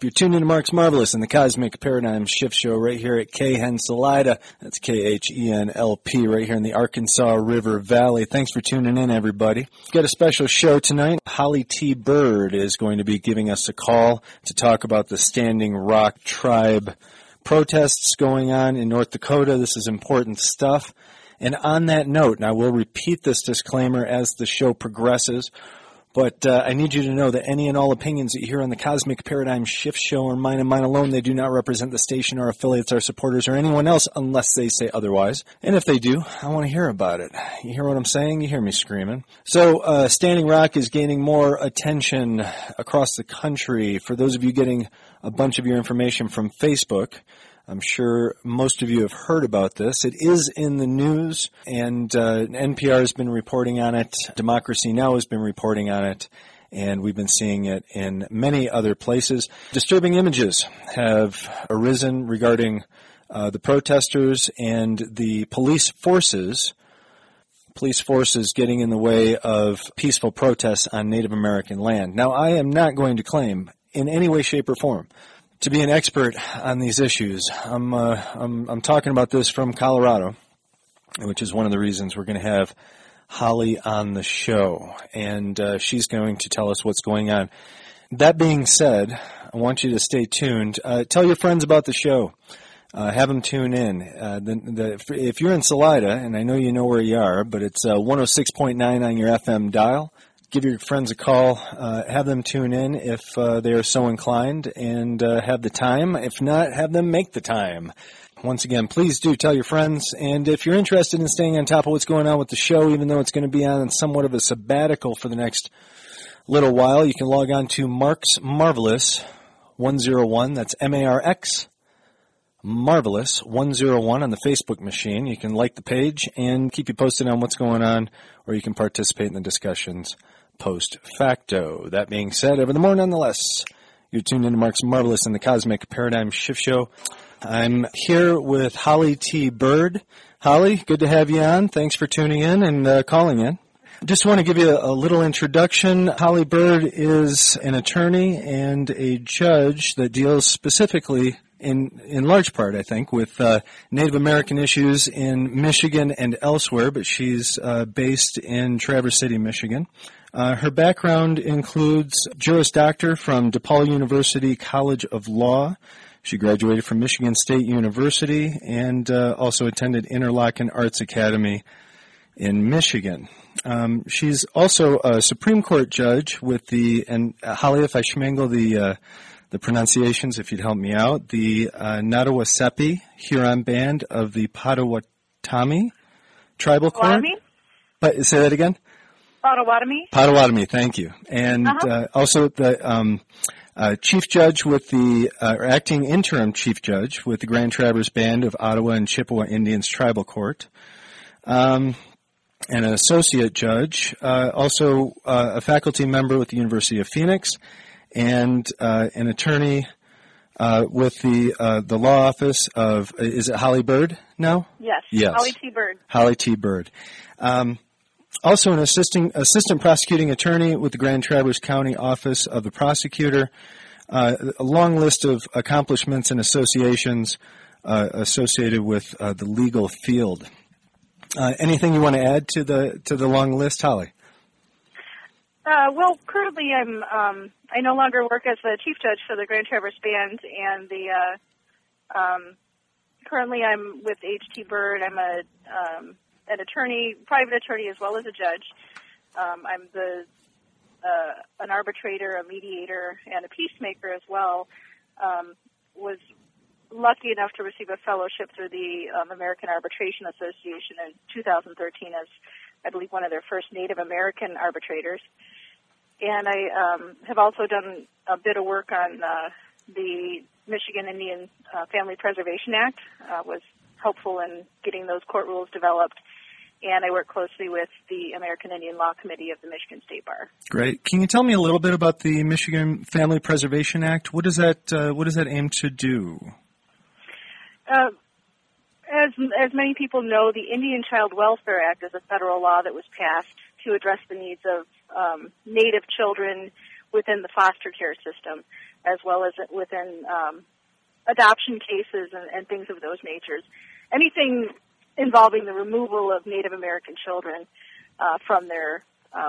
If you're tuned into Marx Marvelous and the Cosmic Paradigm Shift Show right here at K Henselida, that's K-H-E-N-L-P right here in the Arkansas River Valley. Thanks for tuning in, everybody. We've got a special show tonight. Holly T. Bird is going to be giving us a call to talk about the Standing Rock Tribe protests going on in North Dakota. This is important stuff. And on that note, and I will repeat this disclaimer as the show progresses, but I need you to know that any and all opinions that you hear on the Cosmic Paradigm Shift Show are mine and mine alone. They do not represent the station, our affiliates, our supporters, or anyone else unless they say otherwise. And if they do, I want to hear about it. You hear what I'm saying? You hear me screaming. So Standing Rock is gaining more attention across the country. For those of you getting a bunch of your information from Facebook, I'm sure most of you have heard about this. It is in the news, and NPR has been reporting on it. Democracy Now! Has been reporting on it, and we've been seeing it in many other places. Disturbing images have arisen regarding the protesters and the police forces getting in the way of peaceful protests on Native American land. Now, I am not going to claim in any way, shape, or form to be an expert on these issues. I'm talking about this from Colorado, which is one of the reasons we're going to have Holly on the show, and she's going to tell us what's going on. That being said, I want you to stay tuned. Tell your friends about the show. Have them tune in. If you're in Salida, and I know you know where you are, but it's 106.9 on your FM dial. Give your friends a call, have them tune in if they are so inclined and have the time. If not, have them make the time. Once again, please do tell your friends. And if you're interested in staying on top of what's going on with the show, even though it's going to be on somewhat of a sabbatical for the next little while, you can log on to Marx Marvelous 101. That's M-A-R-X Marvelous 101 on the Facebook machine. You can like the page and keep you posted on what's going on, or you can participate in the discussions post facto. That being said, ever the more nonetheless, you're tuned into Marx Marvelous and the Cosmic Paradigm Shift Show. I'm here with Holly T. Bird. Holly, good to have you on. Thanks for tuning in and calling in. Just want to give you a little introduction. Holly Bird is an attorney and a judge that deals specifically, in large part, I think, with Native American issues in Michigan and elsewhere, but she's based in Traverse City, Michigan. Her background includes Juris Doctor from DePaul University College of Law. She graduated from Michigan State University and also attended Interlochen Arts Academy in Michigan. She's also a Supreme Court judge with the, and Holly, if I schmangle the pronunciations, if you'd help me out, the Nottawaseppi Huron Band of the Potawatomi Tribal Court. But say that again. Potawatomi. Potawatomi, thank you. And also the chief judge with the acting interim chief judge with the Grand Traverse Band of Ottawa and Chippewa Indians Tribal Court. And an associate judge, also a faculty member with the University of Phoenix, and an attorney with the law office of, is it Holly Bird now? Yes. Holly T. Bird. Holly T. Bird. Also an assistant prosecuting attorney with the Grand Traverse County Office of the Prosecutor. A long list of accomplishments and associations associated with the legal field. Anything you want to add to the long list, Holly? Well, currently I'm I no longer work as the chief judge for the Grand Traverse Band, and the currently I'm with H.T. Bird. I'm an attorney, private attorney, as well as a judge. I'm the an arbitrator, a mediator, and a peacemaker as well. Was lucky enough to receive a fellowship through the American Arbitration Association in 2013 as, I believe, one of their first Native American arbitrators. And I have also done a bit of work on the Michigan Indian Family Preservation Act, was helpful in getting those court rules developed. And I work closely with the American Indian Law Committee of the Michigan State Bar. Great. Can you tell me a little bit about the Michigan Family Preservation Act? What does that aim to do? As many people know, the Indian Child Welfare Act is a federal law that was passed to address the needs of Native children within the foster care system. as well as within adoption cases and things of those natures. Anything involving the removal of Native American children from their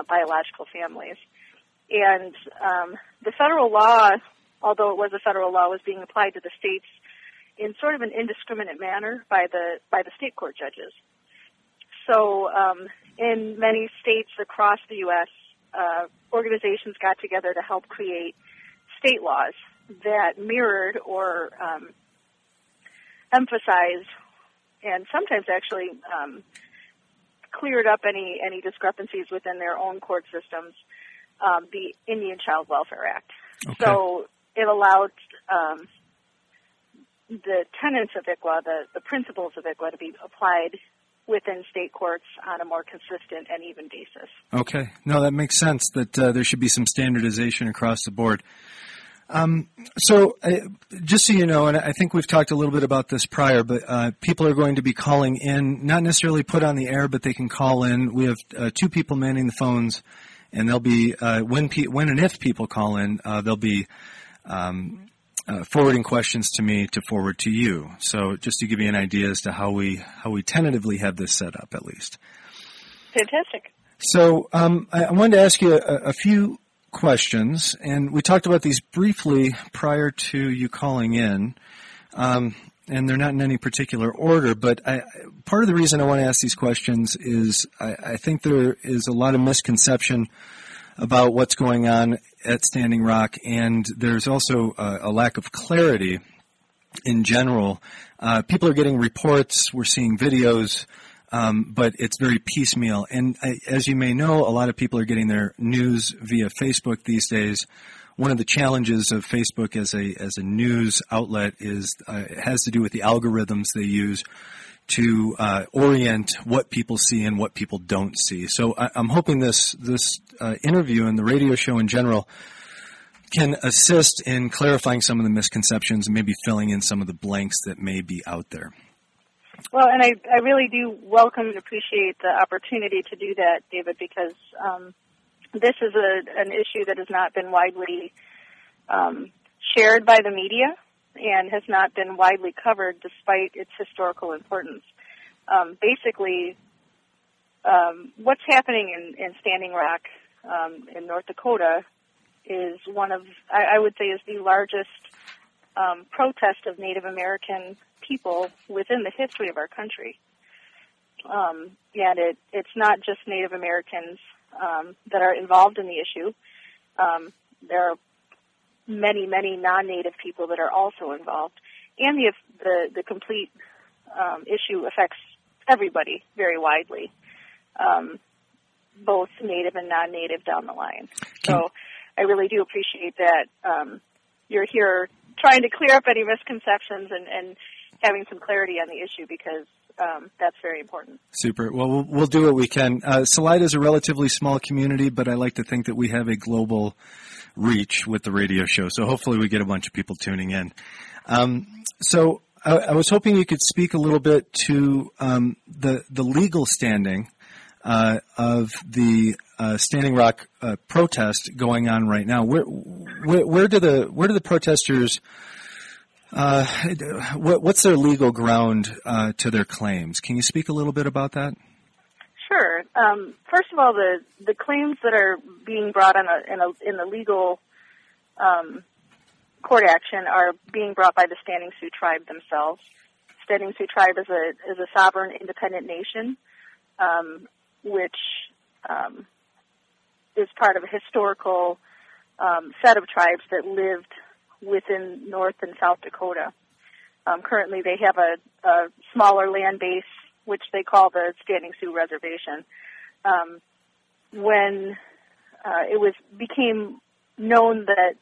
biological families. And the federal law, although it was a federal law, was being applied to the states in sort of an indiscriminate manner by the state court judges. So in many states across the U.S., organizations got together to help create state laws that mirrored or emphasized and sometimes actually cleared up any discrepancies within their own court systems, the Indian Child Welfare Act. Okay. So it allowed the tenets of ICWA, the principles of ICWA, to be applied within state courts on a more consistent and even basis. Okay. No, that makes sense that there should be some standardization across the board. So just so you know, and I think we've talked a little bit about this prior, but people are going to be calling in, not necessarily put on the air, but they can call in. We have two people manning the phones, and they'll be when and if people call in, they'll be forwarding questions to me to forward to you. So just to give you an idea as to how we tentatively have this set up, at least. Fantastic. So I wanted to ask you a few questions, and we talked about these briefly prior to you calling in, and they're not in any particular order, but part of the reason I want to ask these questions is I think there is a lot of misconception about what's going on at Standing Rock, and there's also a lack of clarity in general. People are getting reports, we're seeing videos, but it's very piecemeal. And as you may know, a lot of people are getting their news via Facebook these days. One of the challenges of Facebook as a news outlet is it has to do with the algorithms they use to orient what people see and what people don't see. So I'm hoping this interview and the radio show in general can assist in clarifying some of the misconceptions and maybe filling in some of the blanks that may be out there. Well, and I really do welcome and appreciate the opportunity to do that, David, because this is an issue that has not been widely shared by the media and has not been widely covered despite its historical importance. Basically, what's happening in Standing Rock in North Dakota is one of, I would say, is the largest protest of Native American people within the history of our country. And it's not just Native Americans that are involved in the issue. There are many, many non-Native people that are also involved. And the complete issue affects everybody very widely, both Native and non-Native down the line. So I really do appreciate that you're here trying to clear up any misconceptions and having some clarity on the issue because that's very important. Super. Well, we'll do what we can. Salida is a relatively small community, but I like to think that we have a global reach with the radio show. So hopefully we get a bunch of people tuning in. So I was hoping you could speak a little bit to the legal standing of the Standing Rock protest going on right now. Where do the protesters? What's their legal ground to their claims? Can you speak a little bit about that? Sure. First of all, the claims that are being brought in the legal court action are being brought by the Standing Sioux Tribe themselves. Standing Sioux Tribe is a sovereign, independent nation, which is part of a historical set of tribes that lived within North and South Dakota. Currently they have a smaller land base, which they call the Standing Sioux Reservation. When it became known that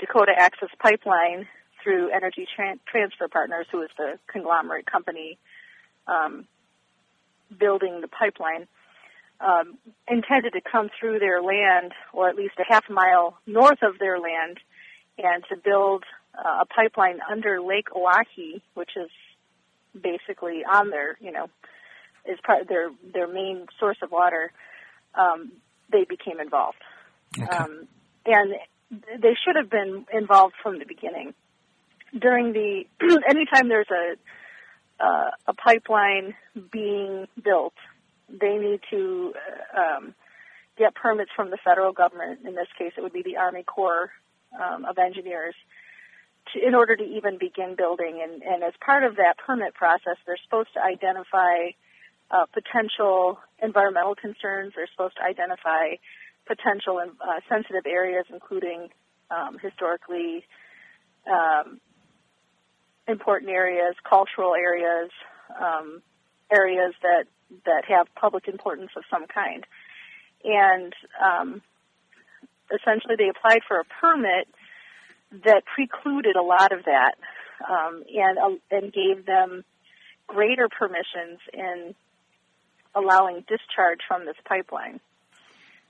Dakota Access Pipeline, through Energy Transfer Partners, who is the conglomerate company building the pipeline, intended to come through their land, or at least a half mile north of their land, and to build a pipeline under Lake Oahe, which is basically on their, is part of their main source of water, they became involved. Okay. And they should have been involved from the beginning. During the anytime there's a pipeline being built, they need to get permits from the federal government. In this case, it would be the Army Corps of Engineers, in order to even begin building. And as part of that permit process, they're supposed to identify potential environmental concerns. They're supposed to identify potential sensitive areas, including historically important areas, cultural areas, areas that have public importance of some kind. And essentially they applied for a permit that precluded a lot of that and gave them greater permissions in allowing discharge from this pipeline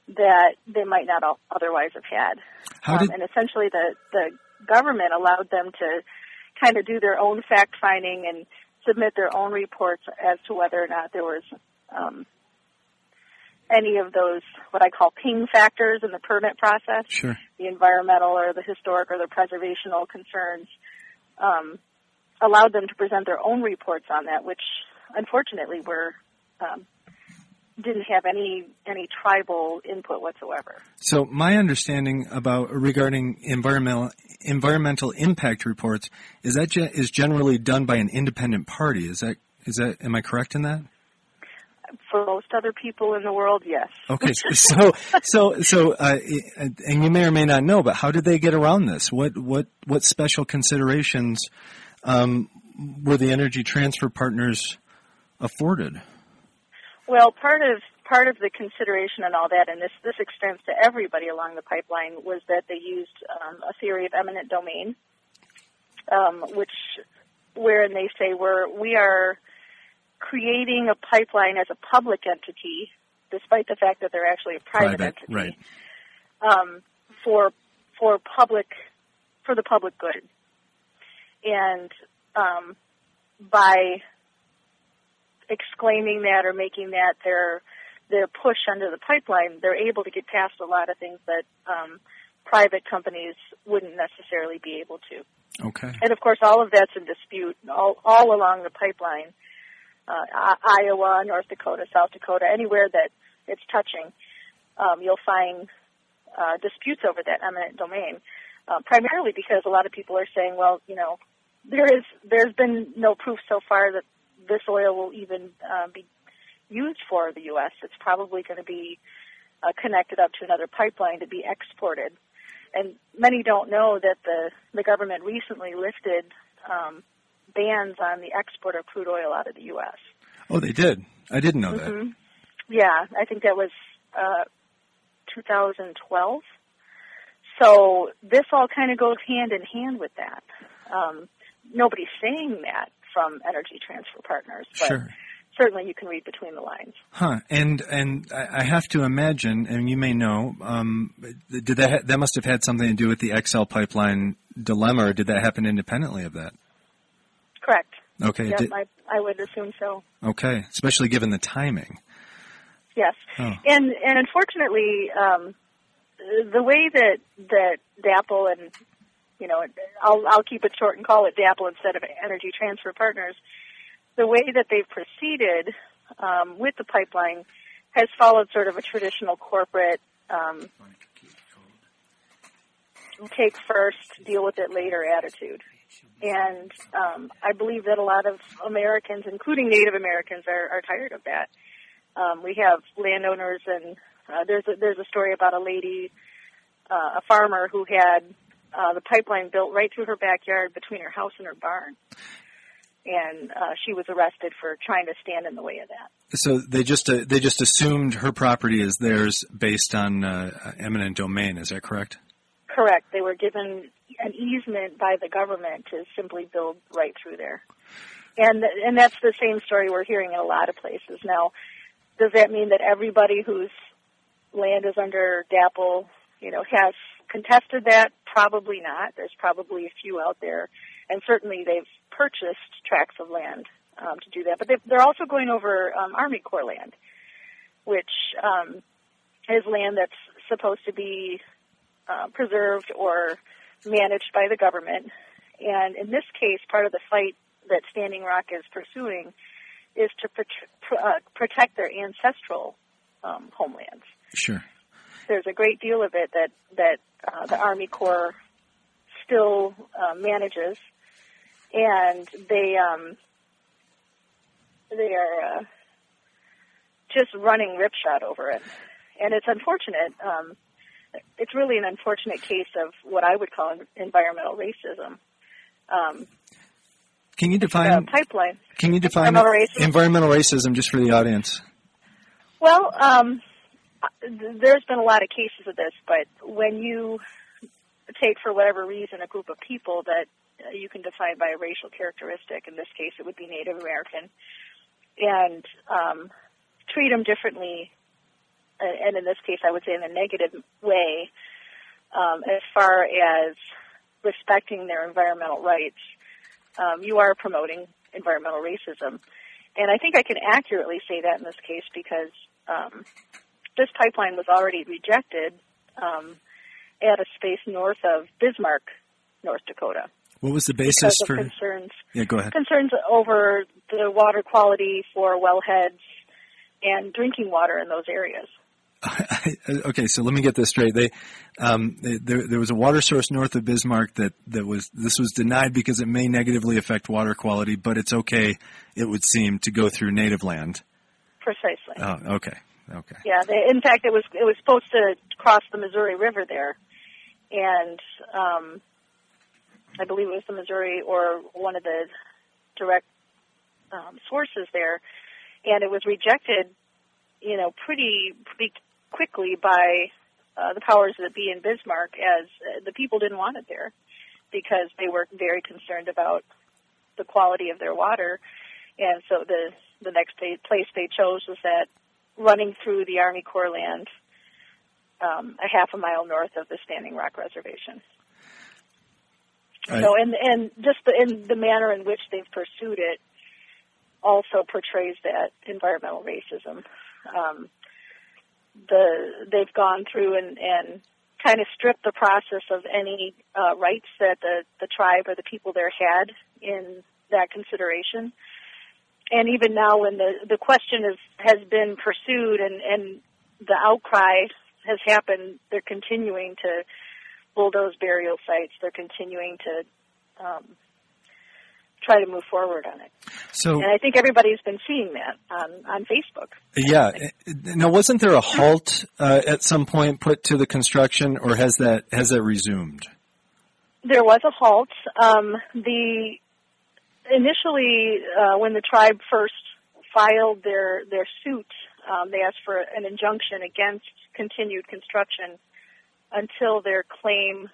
that they might not otherwise have had. And essentially the government allowed them to kind of do their own fact-finding and submit their own reports as to whether or not there was any of those, what I call ping factors in the permit process, sure, the environmental or the historic or the preservational concerns, allowed them to present their own reports on that, which unfortunately were didn't have any tribal input whatsoever. So my understanding about regarding environmental impact reports is that is generally done by an independent party. Is that am I correct in that? For most other people in the world, yes. Okay, so and you may or may not know, but how did they get around this? What special considerations were the Energy Transfer Partners afforded? Well, part of the consideration and all that, and this extends to everybody along the pipeline, was that they used a theory of eminent domain, wherein they say we are creating a pipeline as a public entity, despite the fact that they're actually a private entity, right, for the public good, and by exclaiming that or making that their push under the pipeline, they're able to get past a lot of things that private companies wouldn't necessarily be able to. Okay, and of course, all of that's in dispute all along the pipeline. Iowa, North Dakota, South Dakota, anywhere that it's touching, you'll find disputes over that eminent domain, primarily because a lot of people are saying, well, you know, there's been no proof so far that this oil will even be used for the U.S. It's probably going to be connected up to another pipeline to be exported. And many don't know that the government recently lifted bans on the export of crude oil out of the U.S. Oh, they did? I didn't know mm-hmm. that. Yeah, I think that was 2012. So this all kind of goes hand in hand with that. Nobody's saying that from Energy Transfer Partners, but sure, certainly you can read between the lines. Huh? And I have to imagine, and you may know, did that must have had something to do with the XL pipeline dilemma, or did that happen independently of that? Correct. Okay. Yep, I would assume so. Okay, especially given the timing. Yes, oh. And unfortunately, the way that DAPL and I'll keep it short and call it DAPL instead of Energy Transfer Partners, the way that they've proceeded with the pipeline has followed sort of a traditional corporate take first, deal with it later attitude. And I believe that a lot of Americans, including Native Americans, are tired of that. We have landowners, and there's a story about a lady, a farmer, who had the pipeline built right through her backyard between her house and her barn. And she was arrested for trying to stand in the way of that. So they just assumed her property is theirs based on eminent domain. Is that correct? Correct. They were given an easement by the government to simply build right through there. And that's the same story we're hearing in a lot of places. Now, does that mean that everybody whose land is under DAPL, has contested that? Probably not. There's probably a few out there. And certainly they've purchased tracts of land to do that. But they're also going over Army Corps land, which is land that's supposed to be preserved or managed by the government. And in this case, part of the fight that Standing Rock is pursuing is to protect their ancestral homelands. Sure. There's a great deal of it that the Army Corps still manages, and they are just running ripshod over it. And it's unfortunate. It's really an unfortunate case of what I would call environmental racism. Can you define pipeline? Can you define environmental racism just for the audience? Well, there's been a lot of cases of this, but when you take, for whatever reason, a group of people that you can define by a racial characteristic, in this case it would be Native American, and treat them differently, and in this case I would say in a negative way, as far as respecting their environmental rights, you are promoting environmental racism. And I think I can accurately say that in this case because this pipeline was already rejected at a space north of Bismarck, North Dakota. What was the basis for concerns? Yeah, go ahead. Concerns over the water quality for wellheads and drinking water in those areas. Okay, so let me get this straight. There was a water source north of Bismarck that was denied because it may negatively affect water quality, but it's okay, it would seem, to go through native land. Precisely. Oh, okay. Yeah, in fact, it was supposed to cross the Missouri River there, and I believe it was the Missouri or one of the direct sources there, and it was rejected, you know, pretty quickly by the powers that be in Bismarck, as the people didn't want it there because they were very concerned about the quality of their water. And so the next place they chose was that running through the Army Corps land a half a mile north of the Standing Rock Reservation. Right. So, and just in the manner in which they've pursued it also portrays that environmental racism. They've gone through and kind of stripped the process of any rights that the tribe or the people there had in that consideration. And even now when the question has been pursued and the outcry has happened, they're continuing to bulldoze burial sites. They're continuing to try to move forward on it. So, and I think everybody's been seeing that on Facebook. Yeah. Now, wasn't there a halt at some point put to the construction, or has that resumed? There was a halt. Initially, when the tribe first filed their suit, they asked for an injunction against continued construction until their claim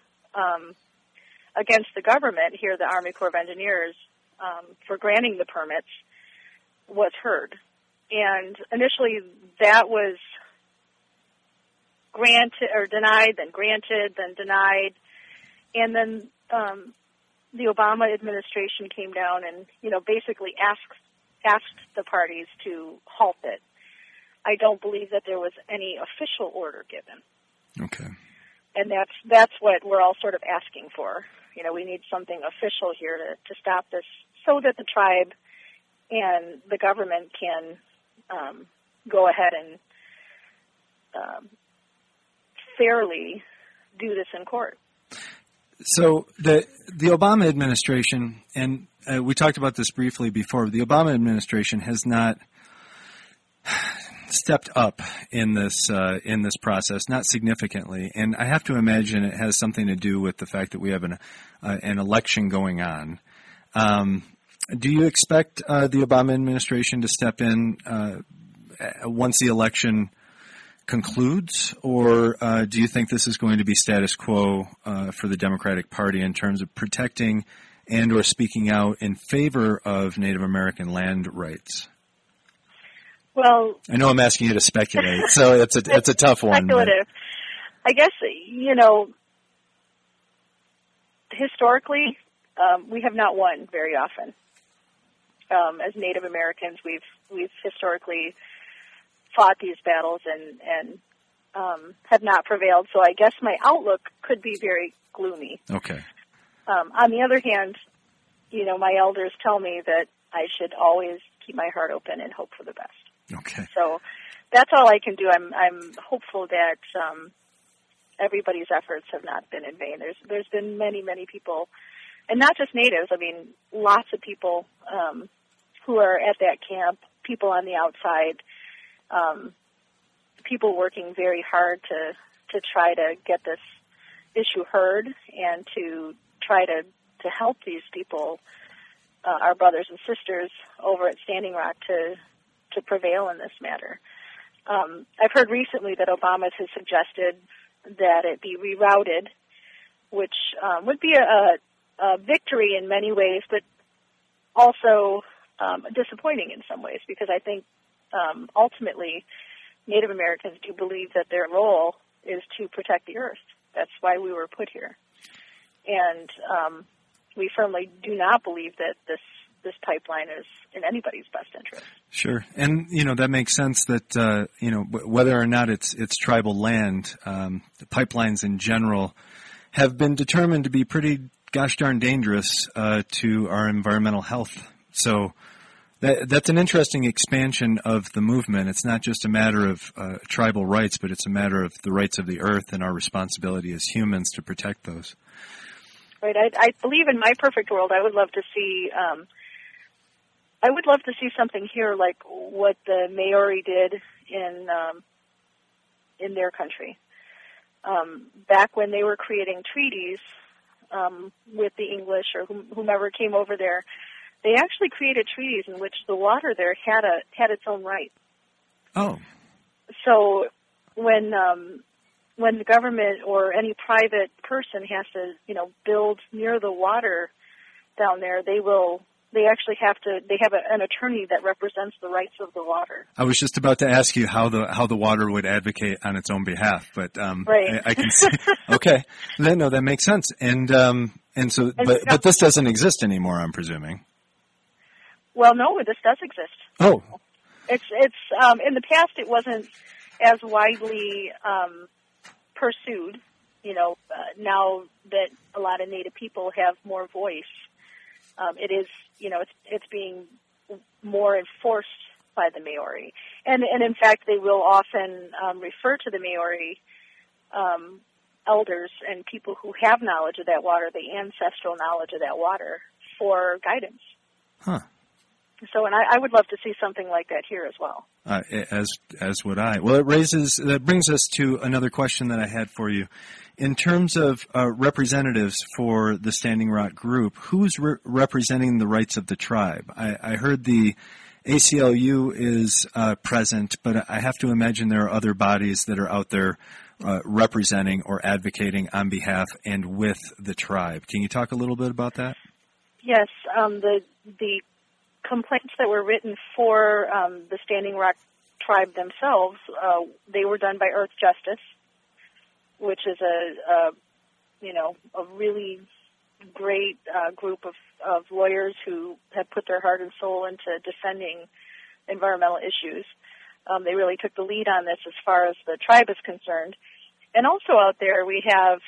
against the government, here the Army Corps of Engineers, for granting the permits was heard. And initially that was granted or denied, then granted, then denied. And then the Obama administration came down and, you know, basically asked the parties to halt it. I don't believe that there was any official order given. Okay. And that's what we're all sort of asking for. You know, we need something official here to stop this so that the tribe and the government can go ahead and fairly do this in court. So the Obama administration, and we talked about this briefly before, the Obama administration has not stepped up in this process, not significantly, and I have to imagine it has something to do with the fact that we have an election going on. Do you expect the Obama administration to step in once the election concludes, or do you think this is going to be status quo for the Democratic Party in terms of protecting and or speaking out in favor of Native American land rights? Well, I know I'm asking you to speculate, so it's a tough one. Speculative. But I guess, you know, historically, we have not won very often. As Native Americans, we've historically fought these battles and have not prevailed, so I guess my outlook could be very gloomy. Okay. On the other hand, you know, my elders tell me that I should always keep my heart open and hope for the best. Okay. So that's all I can do. I'm hopeful that everybody's efforts have not been in vain. There's been many, many people, and not just natives. I mean, lots of people who are at that camp, people on the outside, people working very hard to try to get this issue heard and to try to help these people, our brothers and sisters over at Standing Rock, to prevail in this matter. I've heard recently that Obama has suggested that it be rerouted, which would be a victory in many ways, but also disappointing in some ways, because I think ultimately Native Americans do believe that their role is to protect the earth. That's why we were put here. And we firmly do not believe that this pipeline is in anybody's best interest. Sure. And, you know, that makes sense that, you know, whether or not it's tribal land, the pipelines in general have been determined to be pretty gosh darn dangerous to our environmental health. So that's an interesting expansion of the movement. It's not just a matter of tribal rights, but it's a matter of the rights of the earth and our responsibility as humans to protect those. Right. I believe in my perfect world, I would love to see... I would love to see something here like what the Maori did in their country. Back when they were creating treaties with the English or whomever came over there, they actually created treaties in which the water there had its own right. Oh. So when the government or any private person has to, you know, build near the water down there, they actually have to. They have an attorney that represents the rights of the water. I was just about to ask you how the water would advocate on its own behalf, but right. I can see. Okay, no, that makes sense. And so, but this doesn't exist anymore, I'm presuming. Well, no, this does exist. Oh, it's in the past it wasn't as widely pursued. You know, now that a lot of Native people have more voice. It is, you know, it's being more enforced by the Maori, and in fact, they will often refer to the Maori elders and people who have knowledge of that water, the ancestral knowledge of that water, for guidance. Huh. So, and I would love to see something like that here as well. As would I. Well, that brings us to another question that I had for you. In terms of representatives for the Standing Rock group, who's representing the rights of the tribe? I heard the ACLU is present, but I have to imagine there are other bodies that are out there representing or advocating on behalf and with the tribe. Can you talk a little bit about that? Yes, the complaints that were written for the Standing Rock tribe themselves, they were done by Earth Justice, which is a really great group of lawyers who have put their heart and soul into defending environmental issues. They really took the lead on this as far as the tribe is concerned. And also out there we have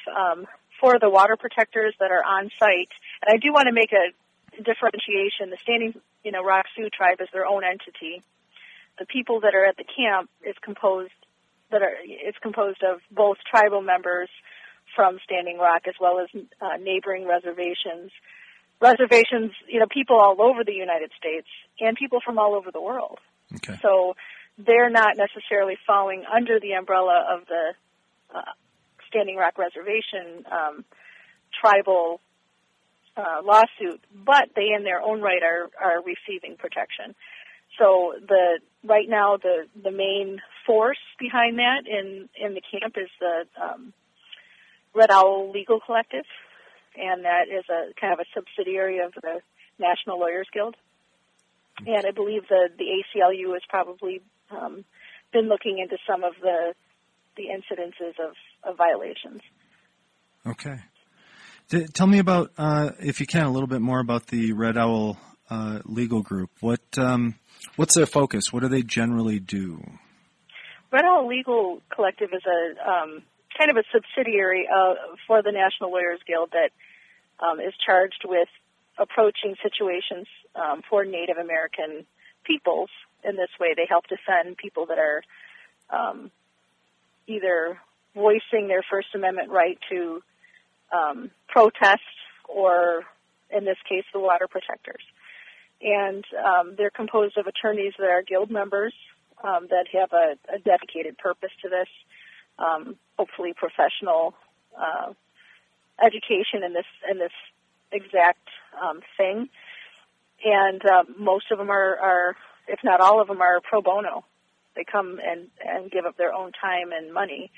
four of the water protectors that are on site. And I do want to make a differentiation. The Standing Rock Sioux Tribe is their own entity. The people that are at the camp is composed of both tribal members from Standing Rock as well as neighboring reservations, you know, people all over the United States and people from all over the world. Okay. So they're not necessarily falling under the umbrella of the Standing Rock Reservation tribal lawsuit, but they in their own right are receiving protection. So right now the main force behind that in the camp is the Red Owl Legal Collective, and that is a kind of a subsidiary of the National Lawyers Guild. And I believe the ACLU has probably been looking into some of the incidences of violations. Okay. Tell me about, if you can, a little bit more about the Red Owl legal group. What's their focus? What do they generally do? Red Owl Legal Collective is a kind of a subsidiary for the National Lawyers Guild that is charged with approaching situations for Native American peoples in this way. They help defend people that are either voicing their First Amendment right to protest or, in this case, the Water Protectors. And they're composed of attorneys that are guild members that have a dedicated purpose to this, hopefully professional education in this exact thing. And most of them are, if not all of them, are pro bono. They come and give up their own time and money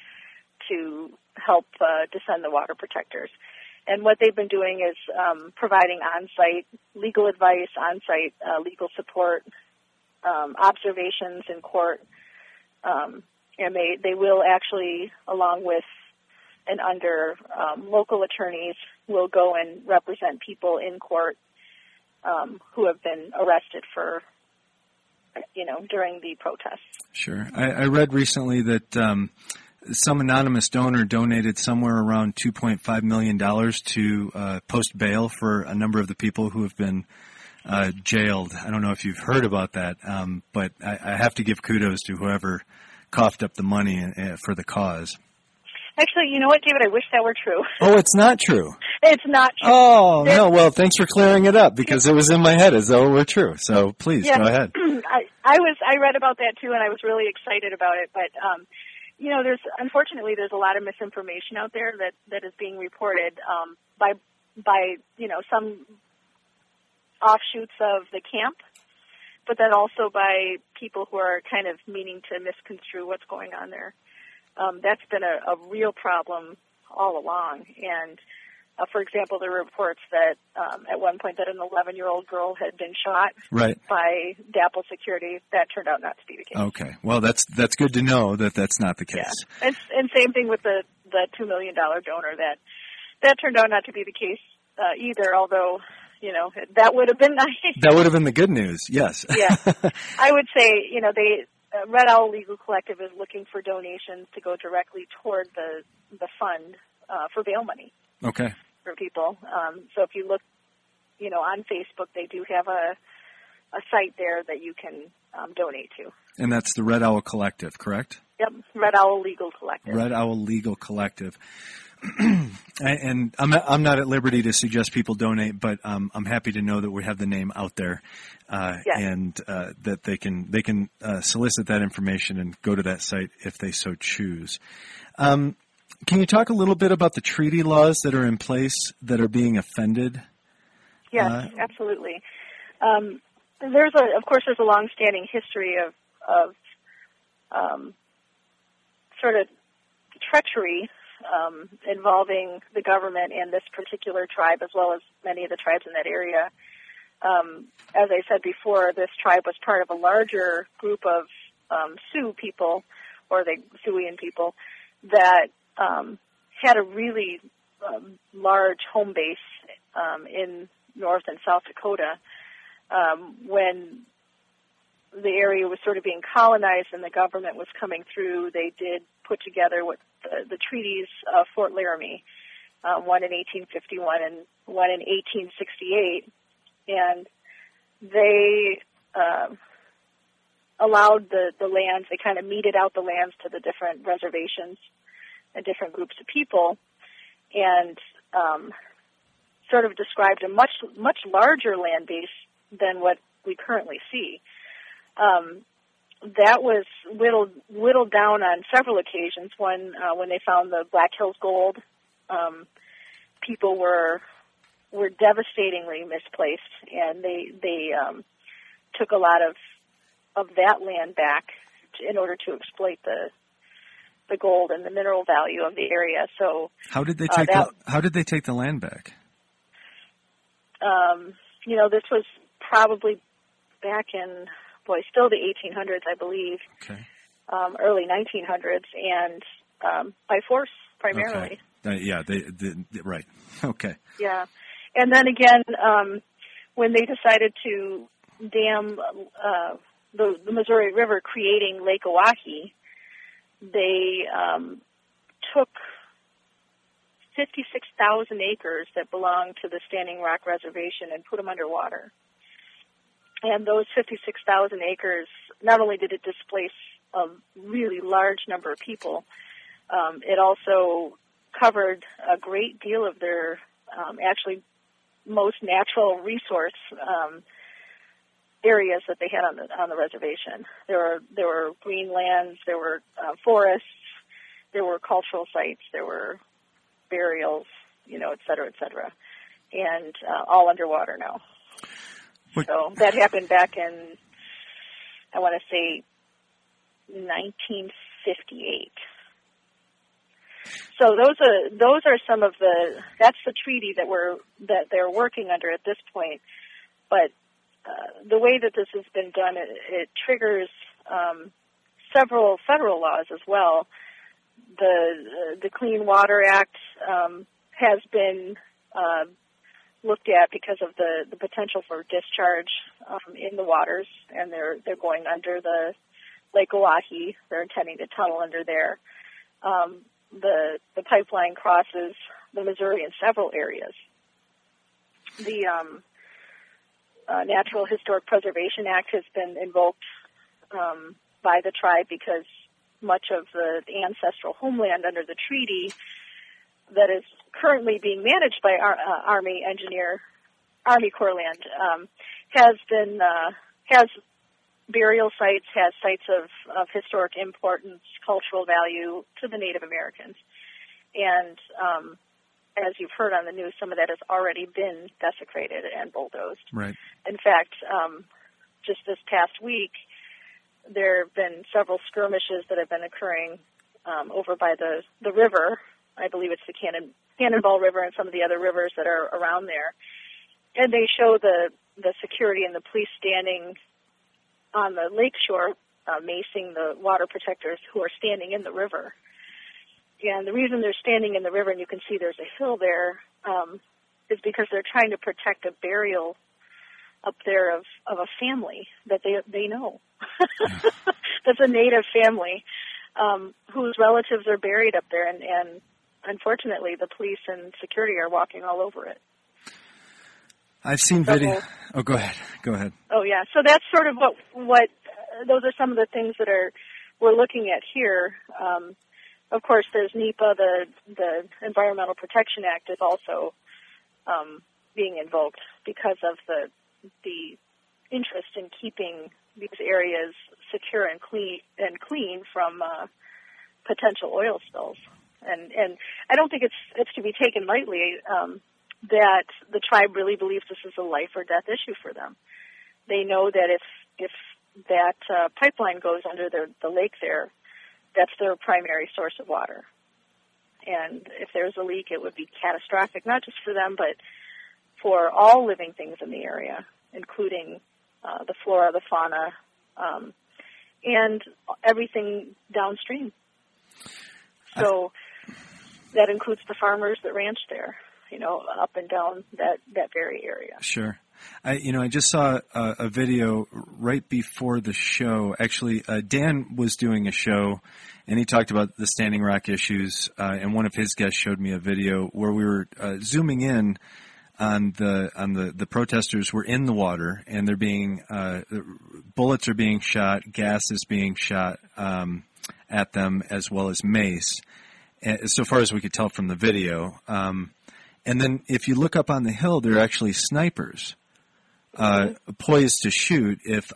to help defend the Water Protectors. And what they've been doing is providing on-site legal advice, on-site legal support, observations in court, and they will actually, along with and under local attorneys, will go and represent people in court who have been arrested for, you know, during the protests. Sure. I read recently that some anonymous donor donated somewhere around $2.5 million to post bail for a number of the people who have been jailed. I don't know if you've heard about that, but I have to give kudos to whoever coughed up the money for the cause. Actually, you know what, David? I wish that were true. Oh, it's not true. It's not true. Oh, no. Well, thanks for clearing it up because it was in my head as though it were true. So please, go ahead. I read about that, too, and I was really excited about it. But, you know, unfortunately, there's a lot of misinformation out there that is being reported by you know, some offshoots of the camp, but then also by people who are kind of meaning to misconstrue what's going on there. That's been a real problem all along. And, for example, there were reports that at one point that an 11-year-old girl had been shot by DAPL security. That turned out not to be the case. Okay. Well, that's good to know that that's not the case. Yeah. And same thing with the $2 million donor. That turned out not to be the case either, although, you know, that would have been nice. That would have been the good news, yes. Yeah. I would say, you know, Red Owl Legal Collective is looking for donations to go directly toward the fund for bail money. Okay. For people. So if you look, you know, on Facebook, they do have a site there that you can donate to. And that's the Red Owl Collective, correct? Yep, Red Owl Legal Collective. Red Owl Legal Collective. And I'm not at liberty to suggest people donate, but I'm happy to know that we have the name out there, and that they can solicit that information and go to that site if they so choose. Can you talk a little bit about the treaty laws that are in place that are being offended? Yes, absolutely. There's a long-standing history of sort of treachery involving the government and this particular tribe, as well as many of the tribes in that area. As I said before, this tribe was part of a larger group of Sioux people, or the Siouxian people, that had a really large home base in North and South Dakota when the area was sort of being colonized and the government was coming through. They did put together what the treaties of Fort Laramie, one in 1851 and one in 1868, and they allowed the lands, they kind of meted out the lands to the different reservations and different groups of people, and sort of described a much larger land base than what we currently see. That was whittled down on several occasions. One, when they found the Black Hills gold, people were devastatingly misplaced, and they took a lot of that land back in order to exploit the gold and the mineral value of the area. So how did they take the land back? You know, this was probably back in, still the 1800s, I believe, okay. Early 1900s, and by force primarily. Okay. Yeah, they right. Okay. Yeah. And then again, when they decided to dam the Missouri River, creating Lake Oahe, they took 56,000 acres that belonged to the Standing Rock Reservation and put them underwater. And those 56,000 acres, not only did it displace a really large number of people, it also covered a great deal of their actually most natural resource areas that they had on the reservation. There were green lands, there were forests, there were cultural sites, there were burials, et cetera, et cetera, and all underwater now. What? So that happened back in, I want to say, 1958. So those are some of the, that's the treaty that they're working under at this point. But the way that this has been done, it triggers several federal laws as well. The Clean Water Act has been looked at because of the potential for discharge in the waters, and they're going under the Lake Oahe. They're intending to tunnel under there. The pipeline crosses the Missouri in several areas. The Natural Historic Preservation Act has been invoked by the tribe because much of the ancestral homeland under the treaty that is currently being managed by Army Corps land has burial sites, has sites of historic importance, cultural value to the Native Americans. And as you've heard on the news, some of that has already been desecrated and bulldozed. Right. In fact, just this past week, there have been several skirmishes that have been occurring over by the river. I believe it's the Cannonball River and some of the other rivers that are around there. And they show the security and the police standing on the lakeshore, macing the water protectors who are standing in the river. And the reason they're standing in the river, and you can see there's a hill there, is because they're trying to protect a burial up there of a family that they know. That's a Native family whose relatives are buried up there, and unfortunately the police and security are walking all over it. I've seen video. Oh, go ahead. Oh, yeah. So that's sort of what those are some of the things that we're looking at here. Of course, there's NEPA, the Environmental Protection Act is also being invoked because of the interest in keeping these areas secure and clean from potential oil spills. And I don't think it's to be taken lightly that the tribe really believes this is a life or death issue for them. They know that if that pipeline goes under the lake there, that's their primary source of water. And if there's a leak, it would be catastrophic, not just for them, but for all living things in the area, including the flora, the fauna, and everything downstream. So that includes the farmers that ranch there, up and down that very area. Sure. I just saw a video right before the show. Actually, Dan was doing a show, and he talked about the Standing Rock issues, and one of his guests showed me a video where we were zooming in on the protesters were in the water, and they're being bullets are being shot, gas is being shot at them, as well as mace, so far as we could tell from the video. And then if you look up on the hill, there are actually snipers poised to shoot, if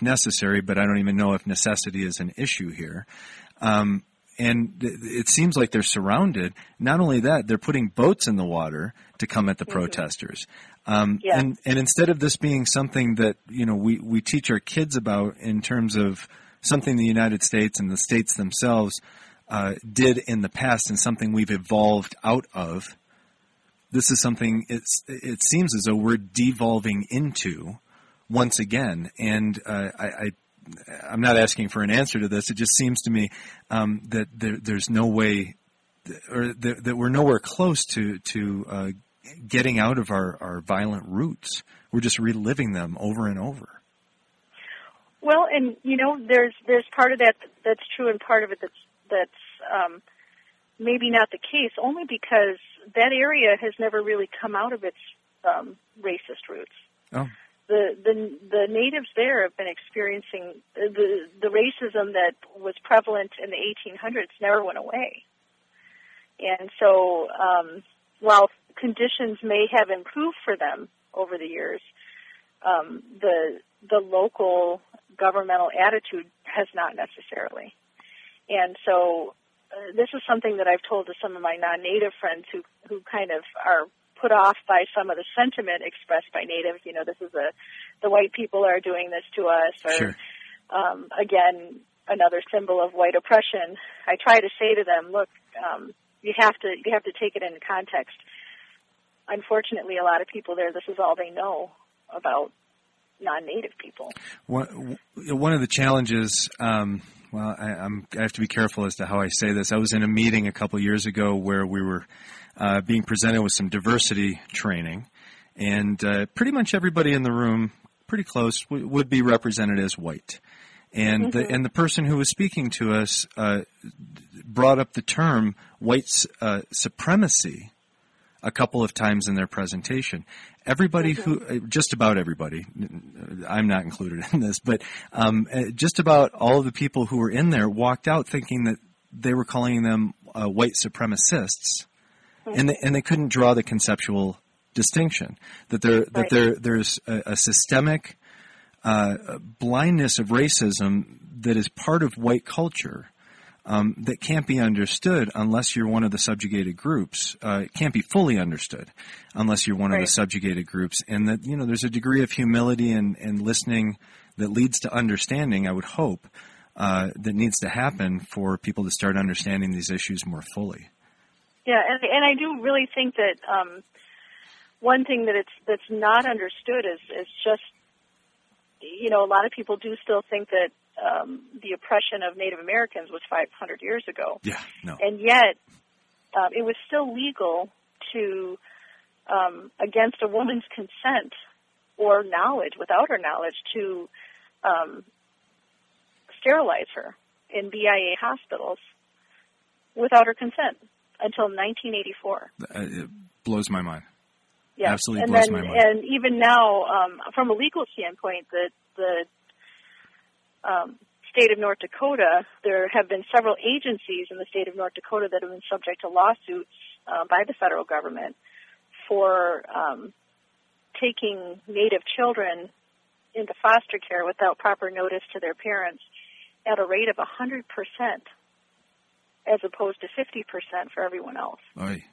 necessary, but I don't even know if necessity is an issue here. And it seems like they're surrounded. Not only that, they're putting boats in the water to come at the protesters. Yeah. And instead of this being something that, we teach our kids about in terms of something the United States and the states themselves did in the past and something we've evolved out of, this is something it seems as though we're devolving into once again. And I'm not asking for an answer to this. It just seems to me that there's no way, or that we're nowhere close to getting out of our violent roots. We're just reliving them over and over. Well, and there's part of that that's true, and part of it that's that's maybe not the case, only because that area has never really come out of its racist roots. Oh. The natives there have been experiencing the racism that was prevalent in the 1800s never went away. And so while conditions may have improved for them over the years, the local governmental attitude has not necessarily. And so this is something that I've told to some of my non-native friends who kind of are put off by some of the sentiment expressed by natives. You know, this is the white people are doing this to us, or sure. Again, another symbol of white oppression. I try to say to them, look, you have to take it in context. Unfortunately, a lot of people there, this is all they know about non-native people. One of the challenges, well, I have to be careful as to how I say this. I was in a meeting a couple years ago where we were being presented with some diversity training, and pretty much everybody in the room, pretty close, would be represented as white. And mm-hmm. the person who was speaking to us brought up the term white supremacy a couple of times in their presentation. Everybody who, just about everybody, I'm not included in this, but just about all of the people who were in there walked out thinking that they were calling them white supremacists, and they couldn't draw the conceptual distinction that there's a systemic blindness of racism that is part of white culture. That can't be understood unless you're one of the subjugated groups. It can't be fully understood unless you're one of the subjugated groups. And that, you know, there's a degree of humility and listening that leads to understanding, I would hope, that needs to happen for people to start understanding these issues more fully. Yeah, and I do really think that one thing that's not understood is just, you know, a lot of people do still think that the oppression of Native Americans was 500 years ago. Yeah, no. And yet, it was still legal to, against a woman's consent or knowledge, without her knowledge, to sterilize her in BIA hospitals without her consent until 1984. It blows my mind. Yeah. Absolutely blows my mind. And even now, from a legal standpoint, the state of North Dakota, there have been several agencies in the state of North Dakota that have been subject to lawsuits by the federal government for taking Native children into foster care without proper notice to their parents at a rate of 100% as opposed to 50% for everyone else. Oy.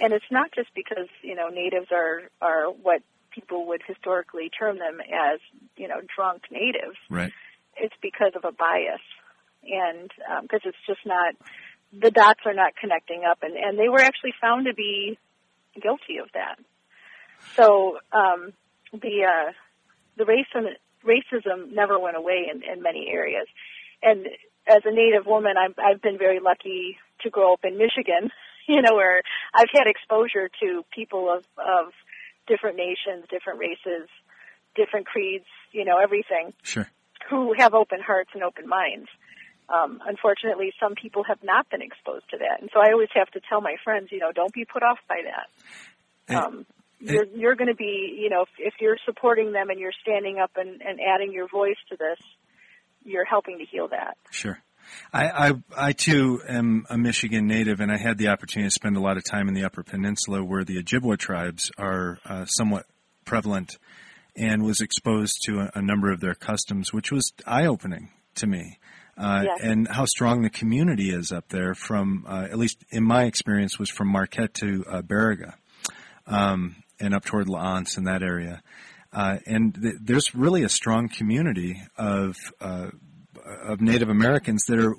And it's not just because, you know, Natives are what people would historically term them as, you know, drunk Natives. Right. It's because of a bias, and because it's just not, the dots are not connecting up, and they were actually found to be guilty of that. So the racism never went away in many areas. And as a Native woman, I've been very lucky to grow up in Michigan, you know, where I've had exposure to people of different nations, different races, different creeds, you know, everything. Sure. Who have open hearts and open minds. Unfortunately, some people have not been exposed to that. And so I always have to tell my friends, you know, don't be put off by that. You're going to be, you know, if you're supporting them and you're standing up and adding your voice to this, you're helping to heal that. Sure. I too am a Michigan native, and I had the opportunity to spend a lot of time in the Upper Peninsula where the Ojibwe tribes are somewhat prevalent, and was exposed to a number of their customs, which was eye-opening to me, and how strong the community is up there from, at least in my experience, was from Marquette to Barriga and up toward La Anse in that area. There's really a strong community of Native Americans that are,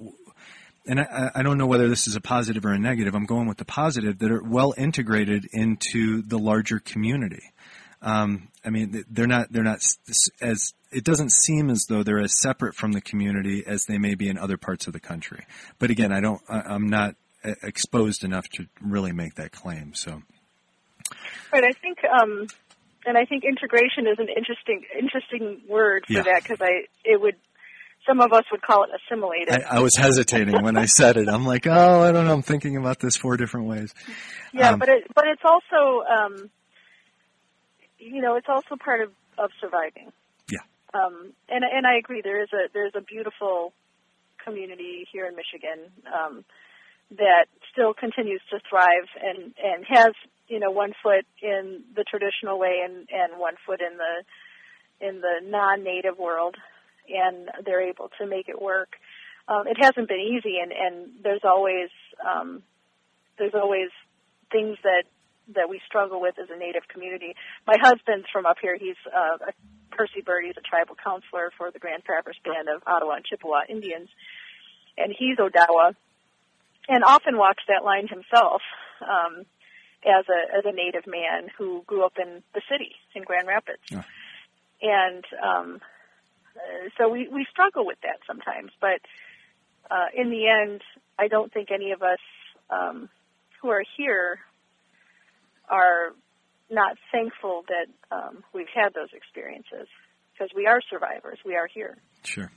and I don't know whether this is a positive or a negative, I'm going with the positive, that are well integrated into the larger community. I mean, they're not as, it doesn't seem as though they're as separate from the community as they may be in other parts of the country. But again, I'm not exposed enough to really make that claim. So, right, I think, I think integration is an interesting word for that, because it would Some of us would call it assimilated. I was hesitating when I said it. I'm like, oh, I don't know. I'm thinking about this four different ways. Yeah, but it's also, it's also part of surviving. Yeah. And I agree. There's a beautiful community here in Michigan that still continues to thrive and has one foot in the traditional way and one foot in the non-native world. And they're able to make it work. It hasn't been easy, and there's always things that we struggle with as a Native community. My husband's from up here. He's Percy Bird. He's a tribal counselor for the Grand Traverse Band of Ottawa and Chippewa Indians, and he's Odawa, and often walks that line himself as a Native man who grew up in the city in Grand Rapids, yeah. And. So we struggle with that sometimes, but in the end, I don't think any of us who are here are not thankful that we've had those experiences, because we are survivors. We are here. Sure.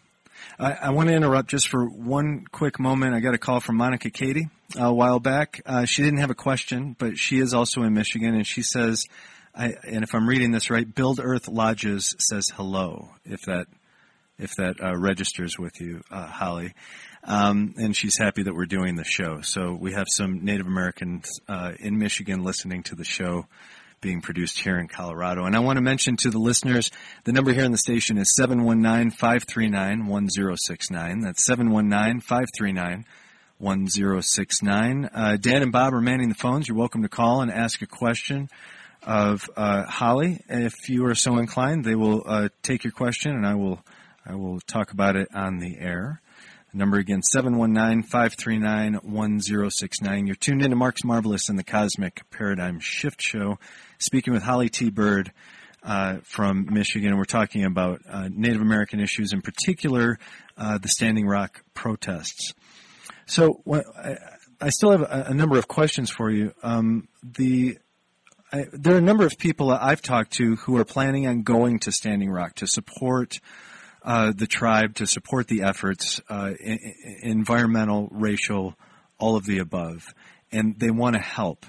I want to interrupt just for one quick moment. I got a call from Monica Katie a while back. She didn't have a question, but she is also in Michigan, and she says, and if I'm reading this right, Build Earth Lodges says hello, if that registers with you, Holly. And she's happy that we're doing the show. So we have some Native Americans in Michigan listening to the show being produced here in Colorado. And I want to mention to the listeners, the number here on the station is 719-539-1069. That's 719-539-1069. Dan and Bob are manning the phones. You're welcome to call and ask a question of Holly. If you are so inclined, they will take your question, and I will talk about it on the air. The number again, 719-539-1069. You're tuned in to Marx Marvelous and the Cosmic Paradigm Shift Show, speaking with Holly T. Bird from Michigan. We're talking about Native American issues, in particular the Standing Rock protests. So I still have a number of questions for you. There are a number of people I've talked to who are planning on going to Standing Rock to support the tribe, to support the efforts, environmental, racial, all of the above, and they want to help.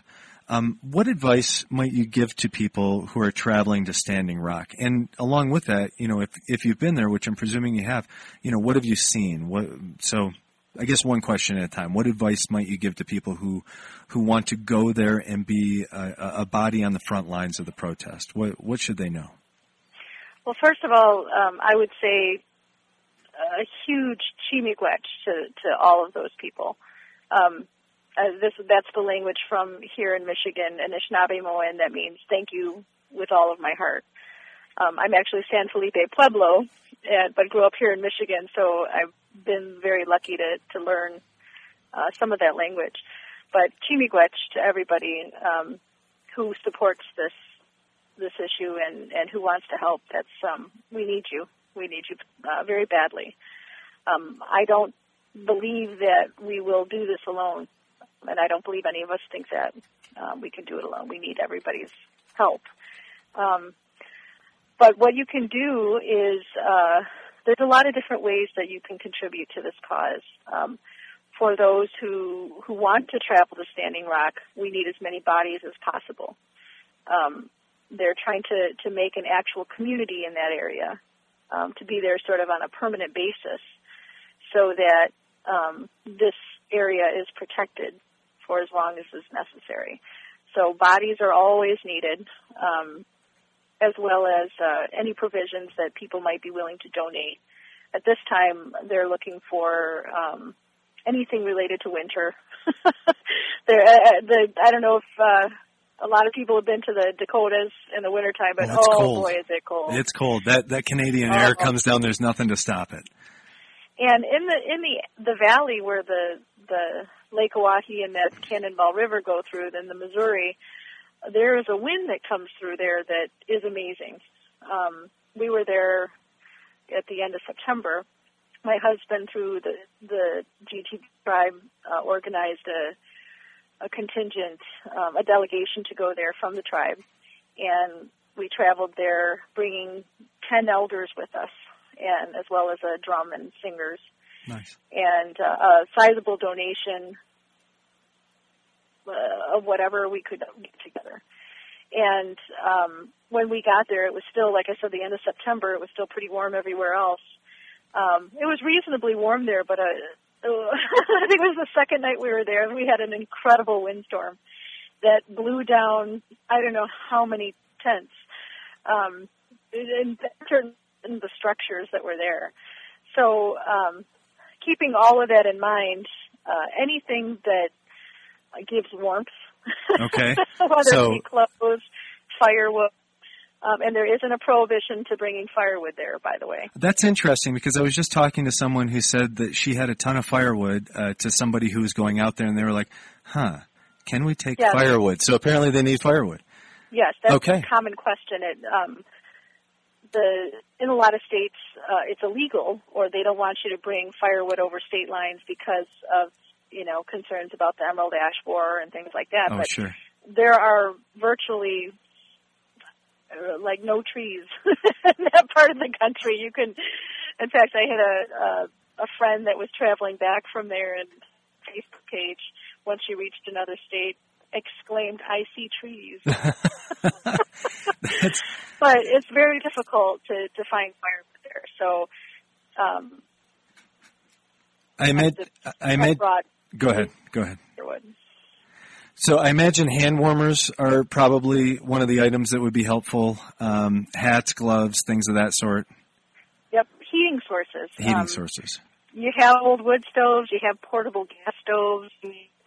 What advice might you give to people who are traveling to Standing Rock? And along with that, if you've been there, which I'm presuming you have, what have you seen? So I guess one question at a time. What advice might you give to people who want to go there and be a body on the front lines of the protest? What should they know? Well, first of all, I would say a huge chimiquetch to all of those people. That's the language from here in Michigan, Anishinaabe Mo'in, that means thank you with all of my heart. I'm actually San Felipe Pueblo, but grew up here in Michigan, so I've been very lucky to learn some of that language. But chimiquetch to everybody who supports this issue and who wants to help. That's we need you. We need you very badly. I don't believe that we will do this alone, and I don't believe any of us think that we can do it alone. We need everybody's help. But what you can do is there's a lot of different ways that you can contribute to this cause. For those who want to travel to Standing Rock, we need as many bodies as possible. They're trying to make an actual community in that area, to be there sort of on a permanent basis, so that this area is protected for as long as is necessary. So bodies are always needed, as well as any provisions that people might be willing to donate. At this time, they're looking for anything related to winter. I don't know if... a lot of people have been to the Dakotas in the wintertime, but boy, is it cold. It's cold. That Canadian air comes down. There's nothing to stop it. And in the valley where the Lake Oahe and that Cannonball River go through, then the Missouri, there is a wind that comes through there that is amazing. We were there at the end of September. My husband, through the GT tribe, organized a contingent, a delegation to go there from the tribe. And we traveled there bringing 10 elders with us. and as well as a drum and singers. Nice. And a sizable donation of whatever we could get together. And when we got there, it was still, like I said, the end of September. It was still pretty warm everywhere else. It was reasonably warm there, but I think it was the second night we were there, and we had an incredible windstorm that blew down I don't know how many tents and the structures that were there. So keeping all of that in mind, anything that gives warmth, okay. whether it be clothes, firewood. And there isn't a prohibition to bringing firewood there, by the way. That's interesting because I was just talking to someone who said that she had a ton of firewood to somebody who was going out there, and they were like, huh, can we take firewood? So apparently they need firewood. Yes, that's a common question. In a lot of states, it's illegal, or they don't want you to bring firewood over state lines because of, you know, concerns about the Emerald Ash Borer and things like that. Oh, but sure. There are virtually... like no trees in that part of the country. You can, in fact, I had a friend that was traveling back from there, and Facebook page, once she reached another state, exclaimed, "I see trees." But it's very difficult to find firewood there. So, Go ahead. So I imagine hand warmers are probably one of the items that would be helpful, hats, gloves, things of that sort. Yep, heating sources. You have old wood stoves, you have portable gas stoves,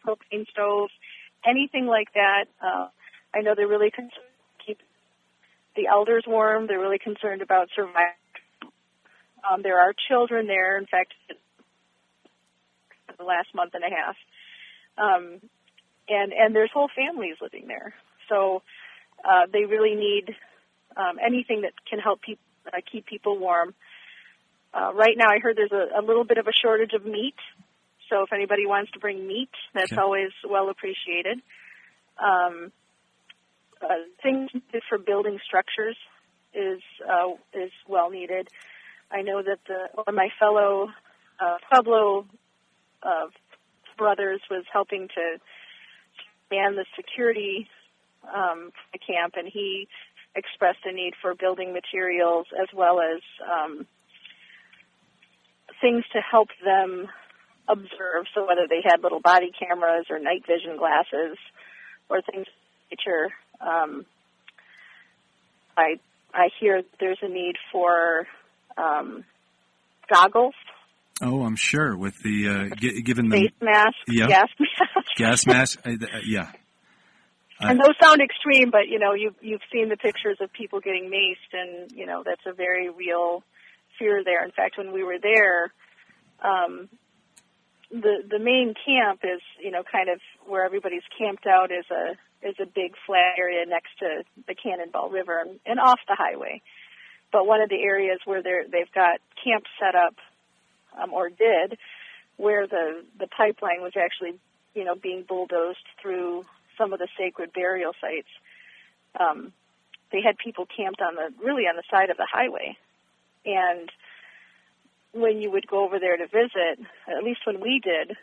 propane stoves, anything like that. I know they're really concerned to keep the elders warm. They're really concerned about survival. There are children there, in fact, the last month and a half. And there's whole families living there. So they really need anything that can help keep people warm. Right now I heard there's a little bit of a shortage of meat. So if anybody wants to bring meat, that's always well appreciated. Things for building structures is well needed. I know that my fellow Pueblo brothers was helping to man the security for the camp, and he expressed a need for building materials as well as things to help them observe, so whether they had little body cameras or night vision glasses or things of that nature. I hear there's a need for goggles. Oh, I'm sure, with the given the face mask, gas mask. Gas mask, and those sound extreme, but, you know, you've seen the pictures of people getting maced, and, you know, that's a very real fear there. In fact, when we were there, the main camp is, you know, kind of where everybody's camped out is a big flat area next to the Cannonball River and off the highway. But one of the areas where they've got camps set up, or did, where the pipeline was actually, you know, being bulldozed through some of the sacred burial sites. They had people camped on the side of the highway. And when you would go over there to visit, at least when we did,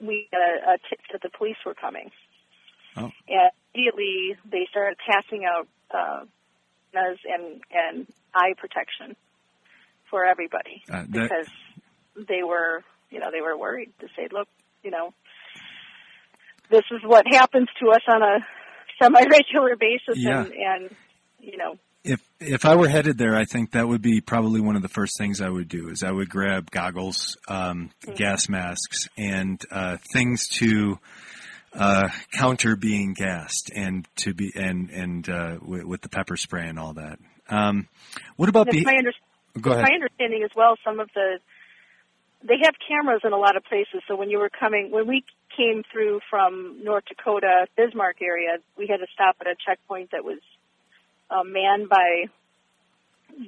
we got a tip that the police were coming. Oh. And immediately they started passing out and eye protection for everybody, because they were worried to say, look, you know, this is what happens to us on a semi-regular basis, and you know. If I were headed there, I think that would be probably one of the first things I would do is I would grab goggles, gas masks, and things to counter being gassed with the pepper spray and all that. What about the? Go ahead. My understanding as well, some of they have cameras in a lot of places. So when we came through from North Dakota, Bismarck area, we had to stop at a checkpoint that was manned by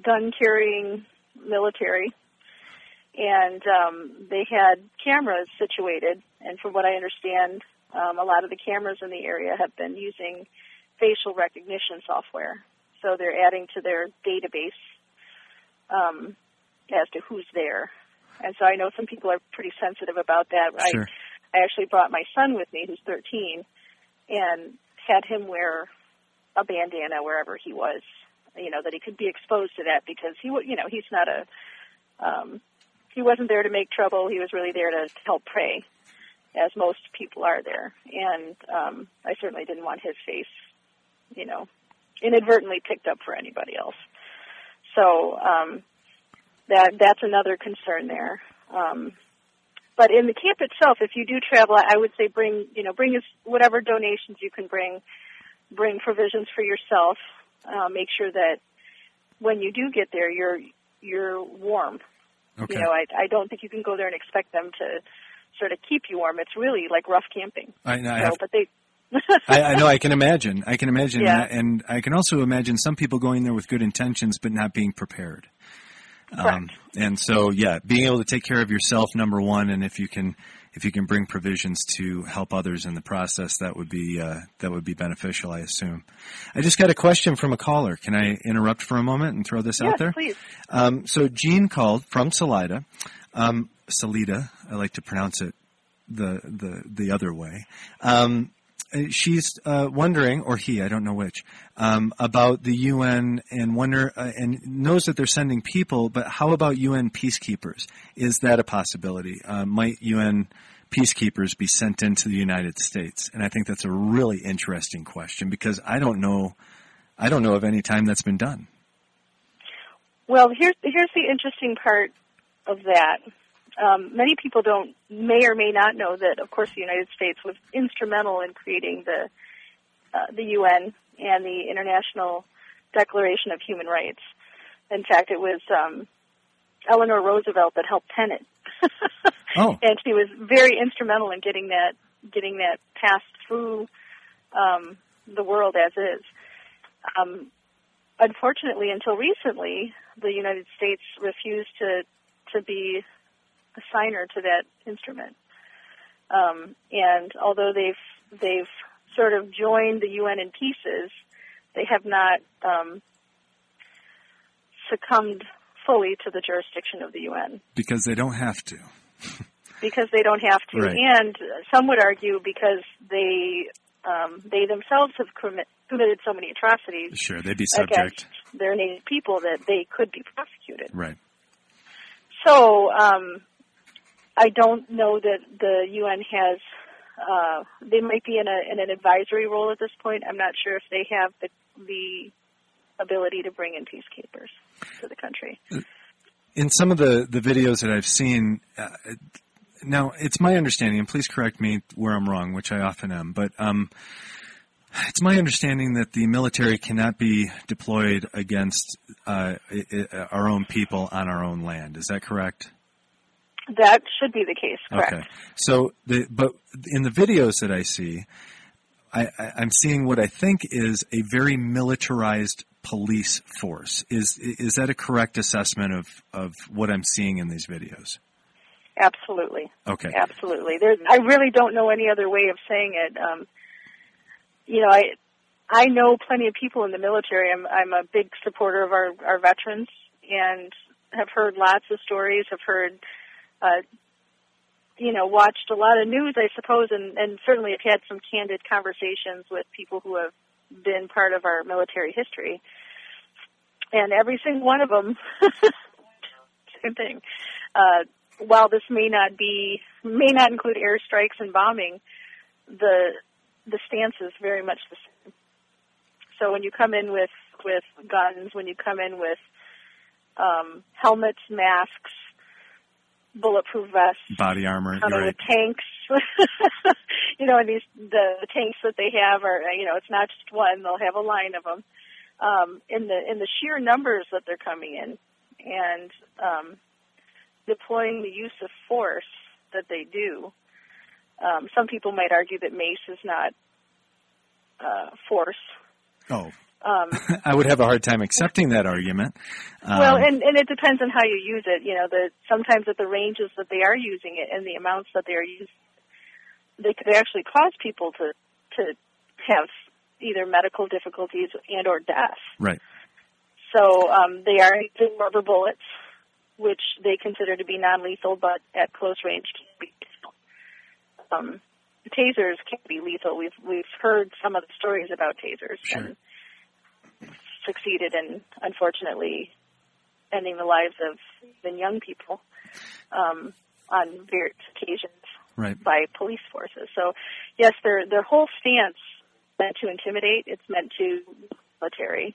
gun-carrying military. And they had cameras situated. And from what I understand, a lot of the cameras in the area have been using facial recognition software. So they're adding to their database as to who's there. And so I know some people are pretty sensitive about that. Sure. I actually brought my son with me, who's 13, and had him wear a bandana wherever he was, you know, that he could be exposed to that, because he, you know, he's not a, he wasn't there to make trouble. He was really there to help pray, as most people are there. And I certainly didn't want his face, you know, inadvertently picked up for anybody else. So that's another concern there. But in the camp itself, if you do travel, I would say bring whatever donations you can bring. Bring provisions for yourself. Make sure that when you do get there, you're warm. Okay. You know, I don't think you can go there and expect them to sort of keep you warm. It's really like rough camping. I know. I can imagine. Yeah. And I can also imagine some people going there with good intentions but not being prepared. And so, yeah, being able to take care of yourself, number one, and if you can bring provisions to help others in the process, that would be beneficial, I assume. I just got a question from a caller. Can I interrupt for a moment and throw this out there? Yes, please. So Jean called from Salida. Salida, I like to pronounce it the other way. She's wondering, or he, I don't know which, about the UN and and knows that they're sending people, but how about UN peacekeepers? Is that a possibility? Might UN peacekeepers be sent into the United States? And I think that's a really interesting question, because I don't know of any time that's been done. Well, here's the interesting part of that. Many people may or may not know that, of course, the United States was instrumental in creating the UN and the International Declaration of Human Rights. In fact, it was Eleanor Roosevelt that helped pen it, and she was very instrumental in getting that passed through the world as is. Unfortunately, until recently, the United States refused to be a signer to that instrument, and although they've sort of joined the UN in pieces, they have not succumbed fully to the jurisdiction of the UN, because they don't have to. Right. And some would argue because they themselves have committed so many atrocities. Sure, they'd be subject against their native people that they could be prosecuted. Right. So. I don't know that the UN has. They might be in an advisory role at this point. I'm not sure if they have the ability to bring in peacekeepers to the country. In some of the videos that I've seen, now it's my understanding, and please correct me where I'm wrong, which I often am, but it's my understanding that the military cannot be deployed against our own people on our own land. Is that correct? That should be the case, correct. Okay. So, but in the videos that I see, I'm seeing what I think is a very militarized police force. Is that a correct assessment of what I'm seeing in these videos? Absolutely. Okay. Absolutely. I really don't know any other way of saying it. You know, I know plenty of people in the military. I'm a big supporter of our veterans, and have heard lots of stories. Have heard. You know, watched a lot of news, I suppose, and certainly have had some candid conversations with people who have been part of our military history. And every single one of them, same thing. While this may not include airstrikes and bombing, the stance is very much the same. So when you come in with guns, when you come in with helmets, masks, bulletproof vests, body armor, right. Tanks. You know, and the tanks that they have are, you know, it's not just one; they'll have a line of them. In the sheer numbers that they're coming in, and deploying the use of force that they do, some people might argue that mace is not force. Oh. I would have a hard time accepting that argument. Well, and it depends on how you use it. You know, sometimes at the ranges that they are using it and the amounts that they are using, they could actually cause people to have either medical difficulties and or death. Right. So they are using rubber bullets, which they consider to be non-lethal, but at close range can be lethal. Tasers can be lethal. We've heard some of the stories about tasers and succeeded in, unfortunately, ending the lives of even young people on various occasions by police forces. So, yes, their whole stance is meant to intimidate. It's meant to military.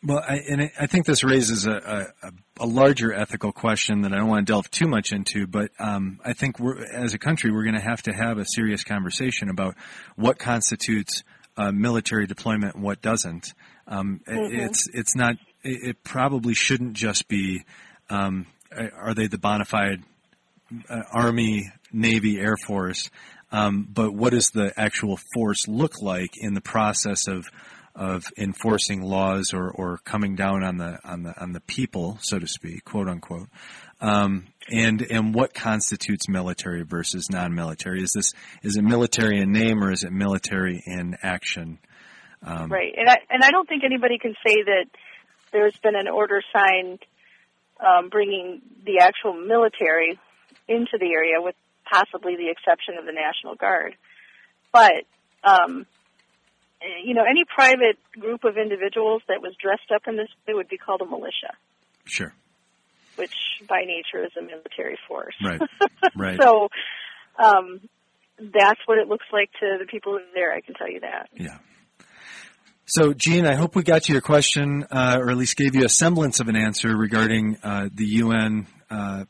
Well, I think this raises a larger ethical question that I don't want to delve too much into, but I think as a country we're going to have a serious conversation about what constitutes military deployment and what doesn't. It's not. It probably shouldn't just be. Are they the bona fide Army, Navy, Air Force? But what does the actual force look like in the process of enforcing laws or coming down on the people, so to speak, quote unquote, and what constitutes military versus non-military? Is it military in name or is it military in action? Right, and I don't think anybody can say that there's been an order signed bringing the actual military into the area, with possibly the exception of the National Guard, but. You know, any private group of individuals that was dressed up in this way would be called a militia. Sure. Which, by nature, is a military force. Right, right. So that's what it looks like to the people there, I can tell you that. Yeah. So, Jean, I hope we got to your question, or at least gave you a semblance of an answer regarding the UN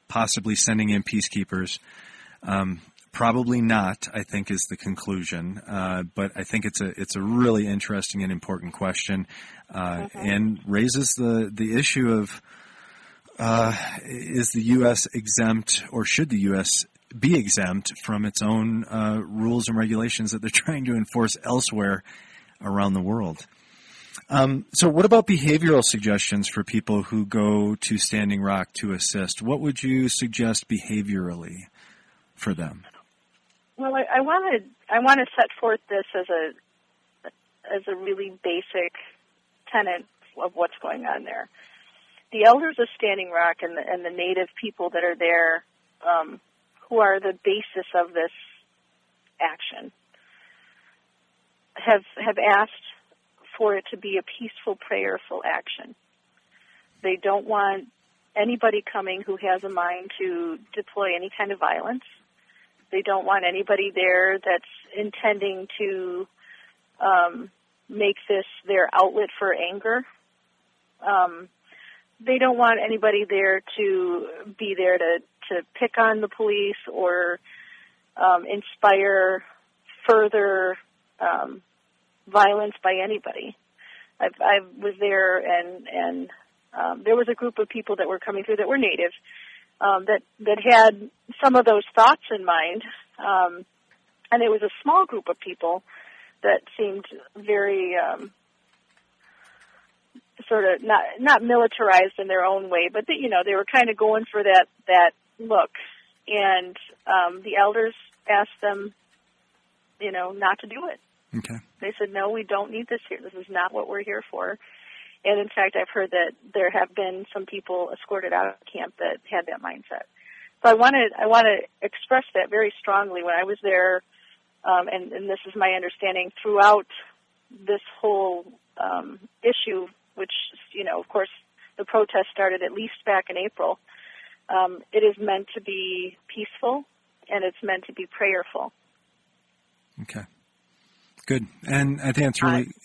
possibly sending in peacekeepers. Probably not, I think, is the conclusion. But I think it's a really interesting and important question, and raises the issue of is the U.S. exempt, or should the U.S. be exempt from its own rules and regulations that they're trying to enforce elsewhere around the world? So what about behavioral suggestions for people who go to Standing Rock to assist? What would you suggest behaviorally for them? Well, I want to set forth this as a really basic tenet of what's going on there. The elders of Standing Rock and the native people that are there, who are the basis of this action, have asked for it to be a peaceful, prayerful action. They don't want anybody coming who has a mind to deploy any kind of violence. They don't want anybody there that's intending to make this their outlet for anger. They don't want anybody there to be there to pick on the police or inspire further violence by anybody. I was there, and there was a group of people that were coming through that were native, that had some of those thoughts in mind, and it was a small group of people that seemed very sort of not militarized in their own way, but they were kind of going for that look. And the elders asked them, not to do it. Okay. They said, no, we don't need this here. This is not what we're here for. And, in fact, I've heard that there have been some people escorted out of camp that had that mindset. So I want to express that very strongly. When I was there, and this is my understanding, throughout this whole issue, which, of course, the protest started at least back in April, it is meant to be peaceful and it's meant to be prayerful. Okay. Good. And I think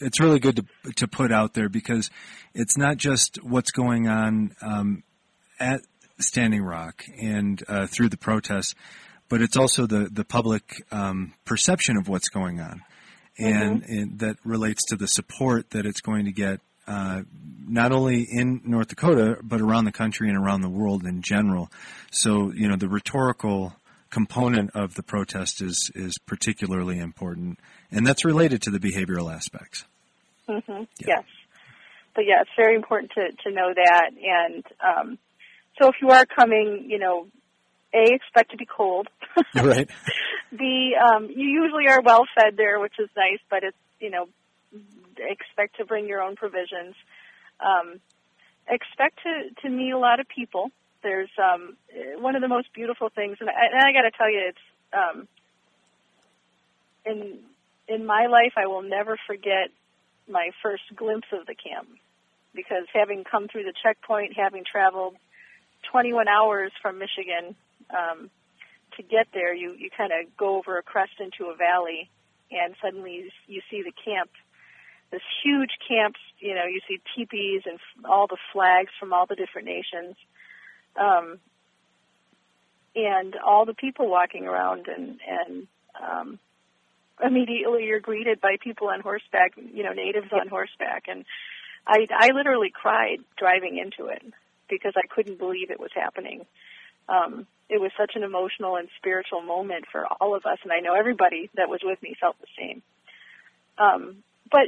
it's really good to put out there, because it's not just what's going on at Standing Rock and through the protests, but it's also the public perception of what's going on. And that relates to the support that it's going to get not only in North Dakota, but around the country and around the world in general. So, the rhetorical component of the protest is particularly important, and that's related to the behavioral aspects. Yeah. Yes. But yeah, it's very important to know that. And so if you are coming, A, expect to be cold. Right. B, you usually are well fed there, which is nice, but it's, Expect to bring your own provisions. Expect to meet a lot of people. There's one of the most beautiful things, and I got to tell you, it's in my life I will never forget my first glimpse of the camp, because having come through the checkpoint, having traveled 21 hours from Michigan to get there, you kind of go over a crest into a valley, and suddenly you see the camp. This huge camp, you know, you see teepees and all the flags from all the different nations, and all the people walking around, and immediately you're greeted by people on horseback, you know, natives on horseback, and I literally cried driving into it because I couldn't believe it was happening. It was such an emotional and spiritual moment for all of us, and I know everybody that was with me felt the same. But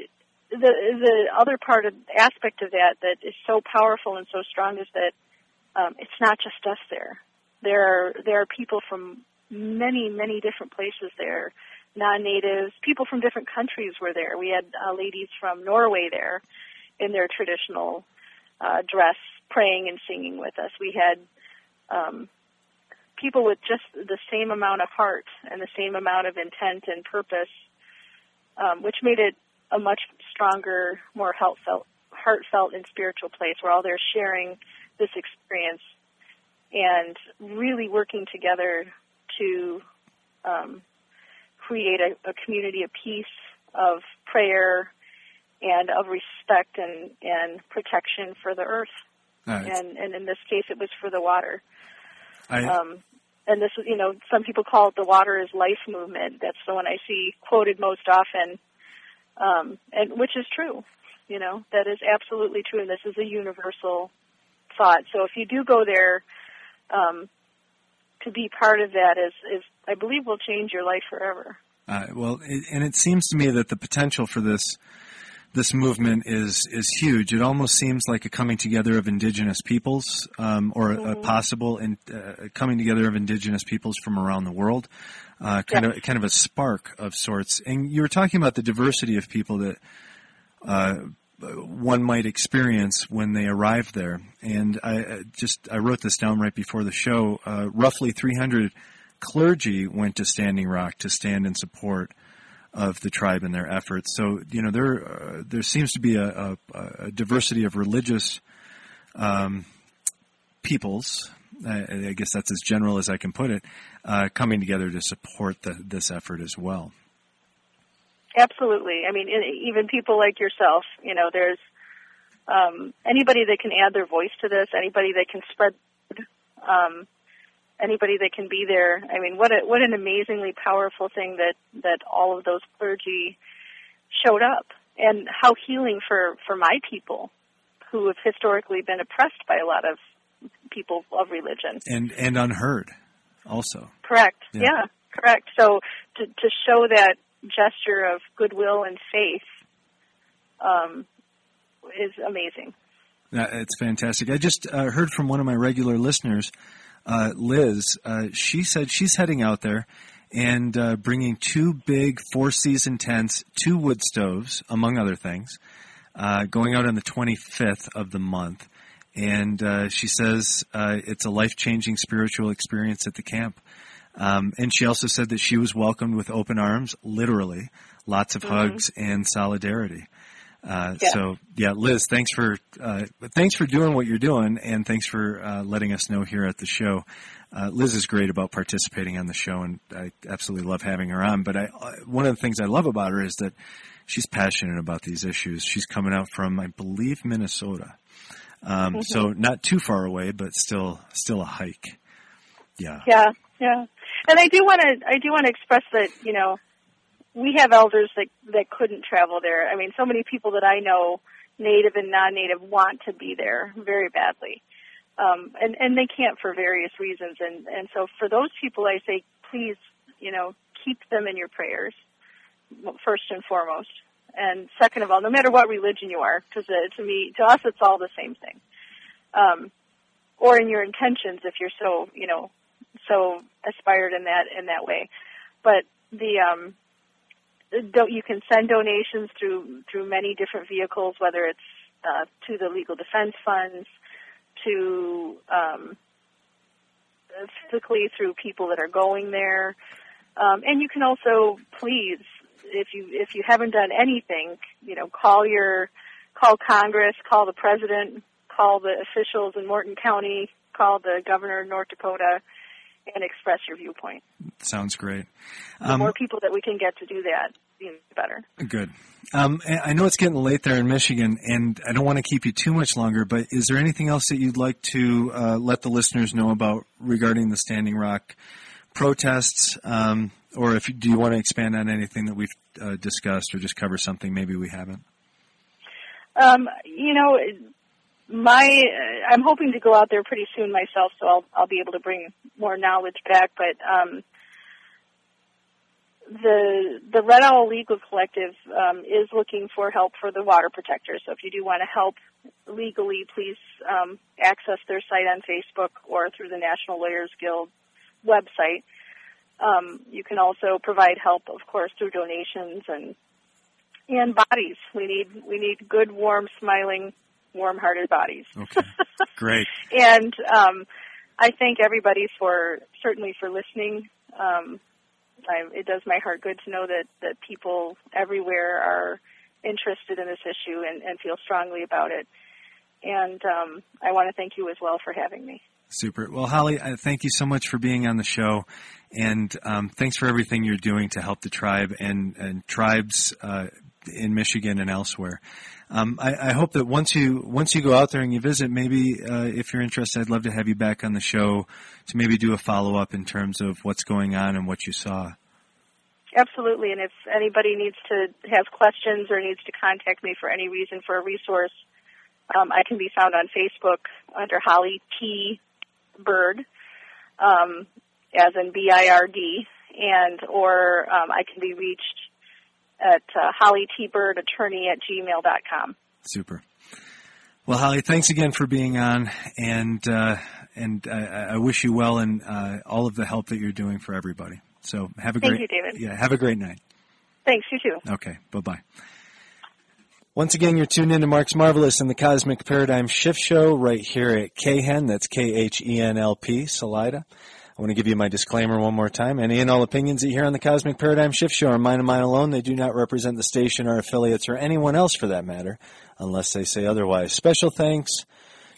the other aspect of that is so powerful and so strong is that it's not just us there. There are people from many, many different places there, non-natives, people from different countries were there. We had ladies from Norway there in their traditional dress praying and singing with us. We had people with just the same amount of heart and the same amount of intent and purpose, which made it a much stronger, more heartfelt and spiritual place where all they're sharing this experience and really working together to create a community of peace, of prayer, and of respect and protection for the earth. Right. And in this case, it was for the water. And this, you know, some people call it the Water is Life movement. That's the one I see quoted most often. And which is true, you know, that is absolutely true, and this is a universal thought. So if you do go there, to be part of that is I believe will change your life forever. Well, it seems to me that the potential for this movement is huge. It almost seems like a coming together of indigenous peoples, or a possible coming together of indigenous peoples from around the world, kind of a spark of sorts. And you were talking about the diversity of people that one might experience when they arrive there. And I wrote this down right before the show. Roughly 300 clergy went to Standing Rock to stand in support of the tribe and their efforts. So, you know, there seems to be a diversity of religious peoples, I guess that's as general as I can put it, coming together to support this effort as well. Absolutely. I mean, even people like yourself, you know, there's anybody that can add their voice to this, anybody that can spread, anybody that can be there. I mean, what an amazingly powerful thing that all of those clergy showed up, and how healing for my people who have historically been oppressed by a lot of people of religion. And unheard also. Correct. Yeah, correct. So to show that gesture of goodwill and faith is amazing. It's fantastic. I just heard from one of my regular listeners, Liz, she said she's heading out there and bringing two big 4-season tents, 2 wood stoves, among other things, going out on the 25th of the month. And she says it's a life-changing spiritual experience at the camp. And she also said that she was welcomed with open arms, literally, lots of hugs and solidarity. So, Liz, thanks for doing what you're doing, and thanks for letting us know here at the show. Liz is great about participating on the show, and I absolutely love having her on. But one of the things I love about her is that she's passionate about these issues. She's coming out from, I believe, Minnesota. So not too far away, but still a hike. Yeah. And I do want to express that, you know, we have elders that couldn't travel there. I mean, so many people that I know, native and non-native, want to be there very badly. And they can't for various reasons. And so for those people, I say, please, you know, keep them in your prayers, first and foremost. And second of all, no matter what religion you are, because to us, it's all the same thing. Or in your intentions, if you're so, you know, so aspired in that way. But you can send donations through many different vehicles, whether it's to the legal defense funds, to physically through people that are going there. And you can also, please, if you haven't done anything, you know, call Congress, call the president, call the officials in Morton County, call the governor of North Dakota, and express your viewpoint. Sounds great. The more people that we can get to do that, the better. Good. I know it's getting late there in Michigan, and I don't want to keep you too much longer, but is there anything else that you'd like to let the listeners know about regarding the Standing Rock protests, or do you want to expand on anything that we've discussed or just cover something maybe we haven't? You know, I'm hoping to go out there pretty soon myself, so I'll be able to bring more knowledge back. But the Red Owl Legal Collective is looking for help for the Water Protectors. So if you do want to help legally, please access their site on Facebook or through the National Lawyers Guild website. You can also provide help, of course, through donations and bodies. We need good, warm, smiling, warm-hearted bodies. Okay, great. And I thank everybody certainly for listening. It does my heart good to know that people everywhere are interested in this issue and feel strongly about it. And I want to thank you as well for having me. Super. Well, Holly, thank you so much for being on the show, and thanks for everything you're doing to help the tribe and tribes in Michigan and elsewhere. I hope that once you go out there and you visit, maybe if you're interested, I'd love to have you back on the show to maybe do a follow-up in terms of what's going on and what you saw. Absolutely, and if anybody needs to have questions or needs to contact me for any reason for a resource, I can be found on Facebook under Holly T. Bird, as in B-I-R-D, or I can be reached at hollytbirdattorney@gmail.com. Super. Well, Holly, thanks again for being on, and I wish you well in all of the help that you're doing for everybody. So Thank you, David. Yeah, have a great night. Thanks, you too. Okay, bye-bye. Once again, you're tuned in to Marx Marvelous and the Cosmic Paradigm Shift Show right here at KHEN, that's K-H-E-N-L-P, Salida. I want to give you my disclaimer one more time. Any and all opinions that you hear on the Cosmic Paradigm Shift Show are mine and mine alone. They do not represent the station, our affiliates, or anyone else for that matter, unless they say otherwise. Special thanks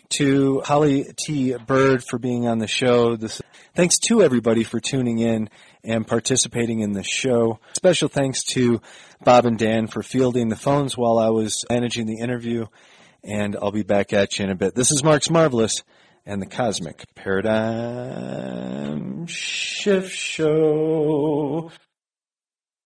to Holly T. Bird for being on the show. Thanks to everybody for tuning in and participating in the show. Special thanks to Bob and Dan for fielding the phones while I was managing the interview, and I'll be back at you in a bit. This is Marx Marvelous and the Cosmic Paradigm Shift Show.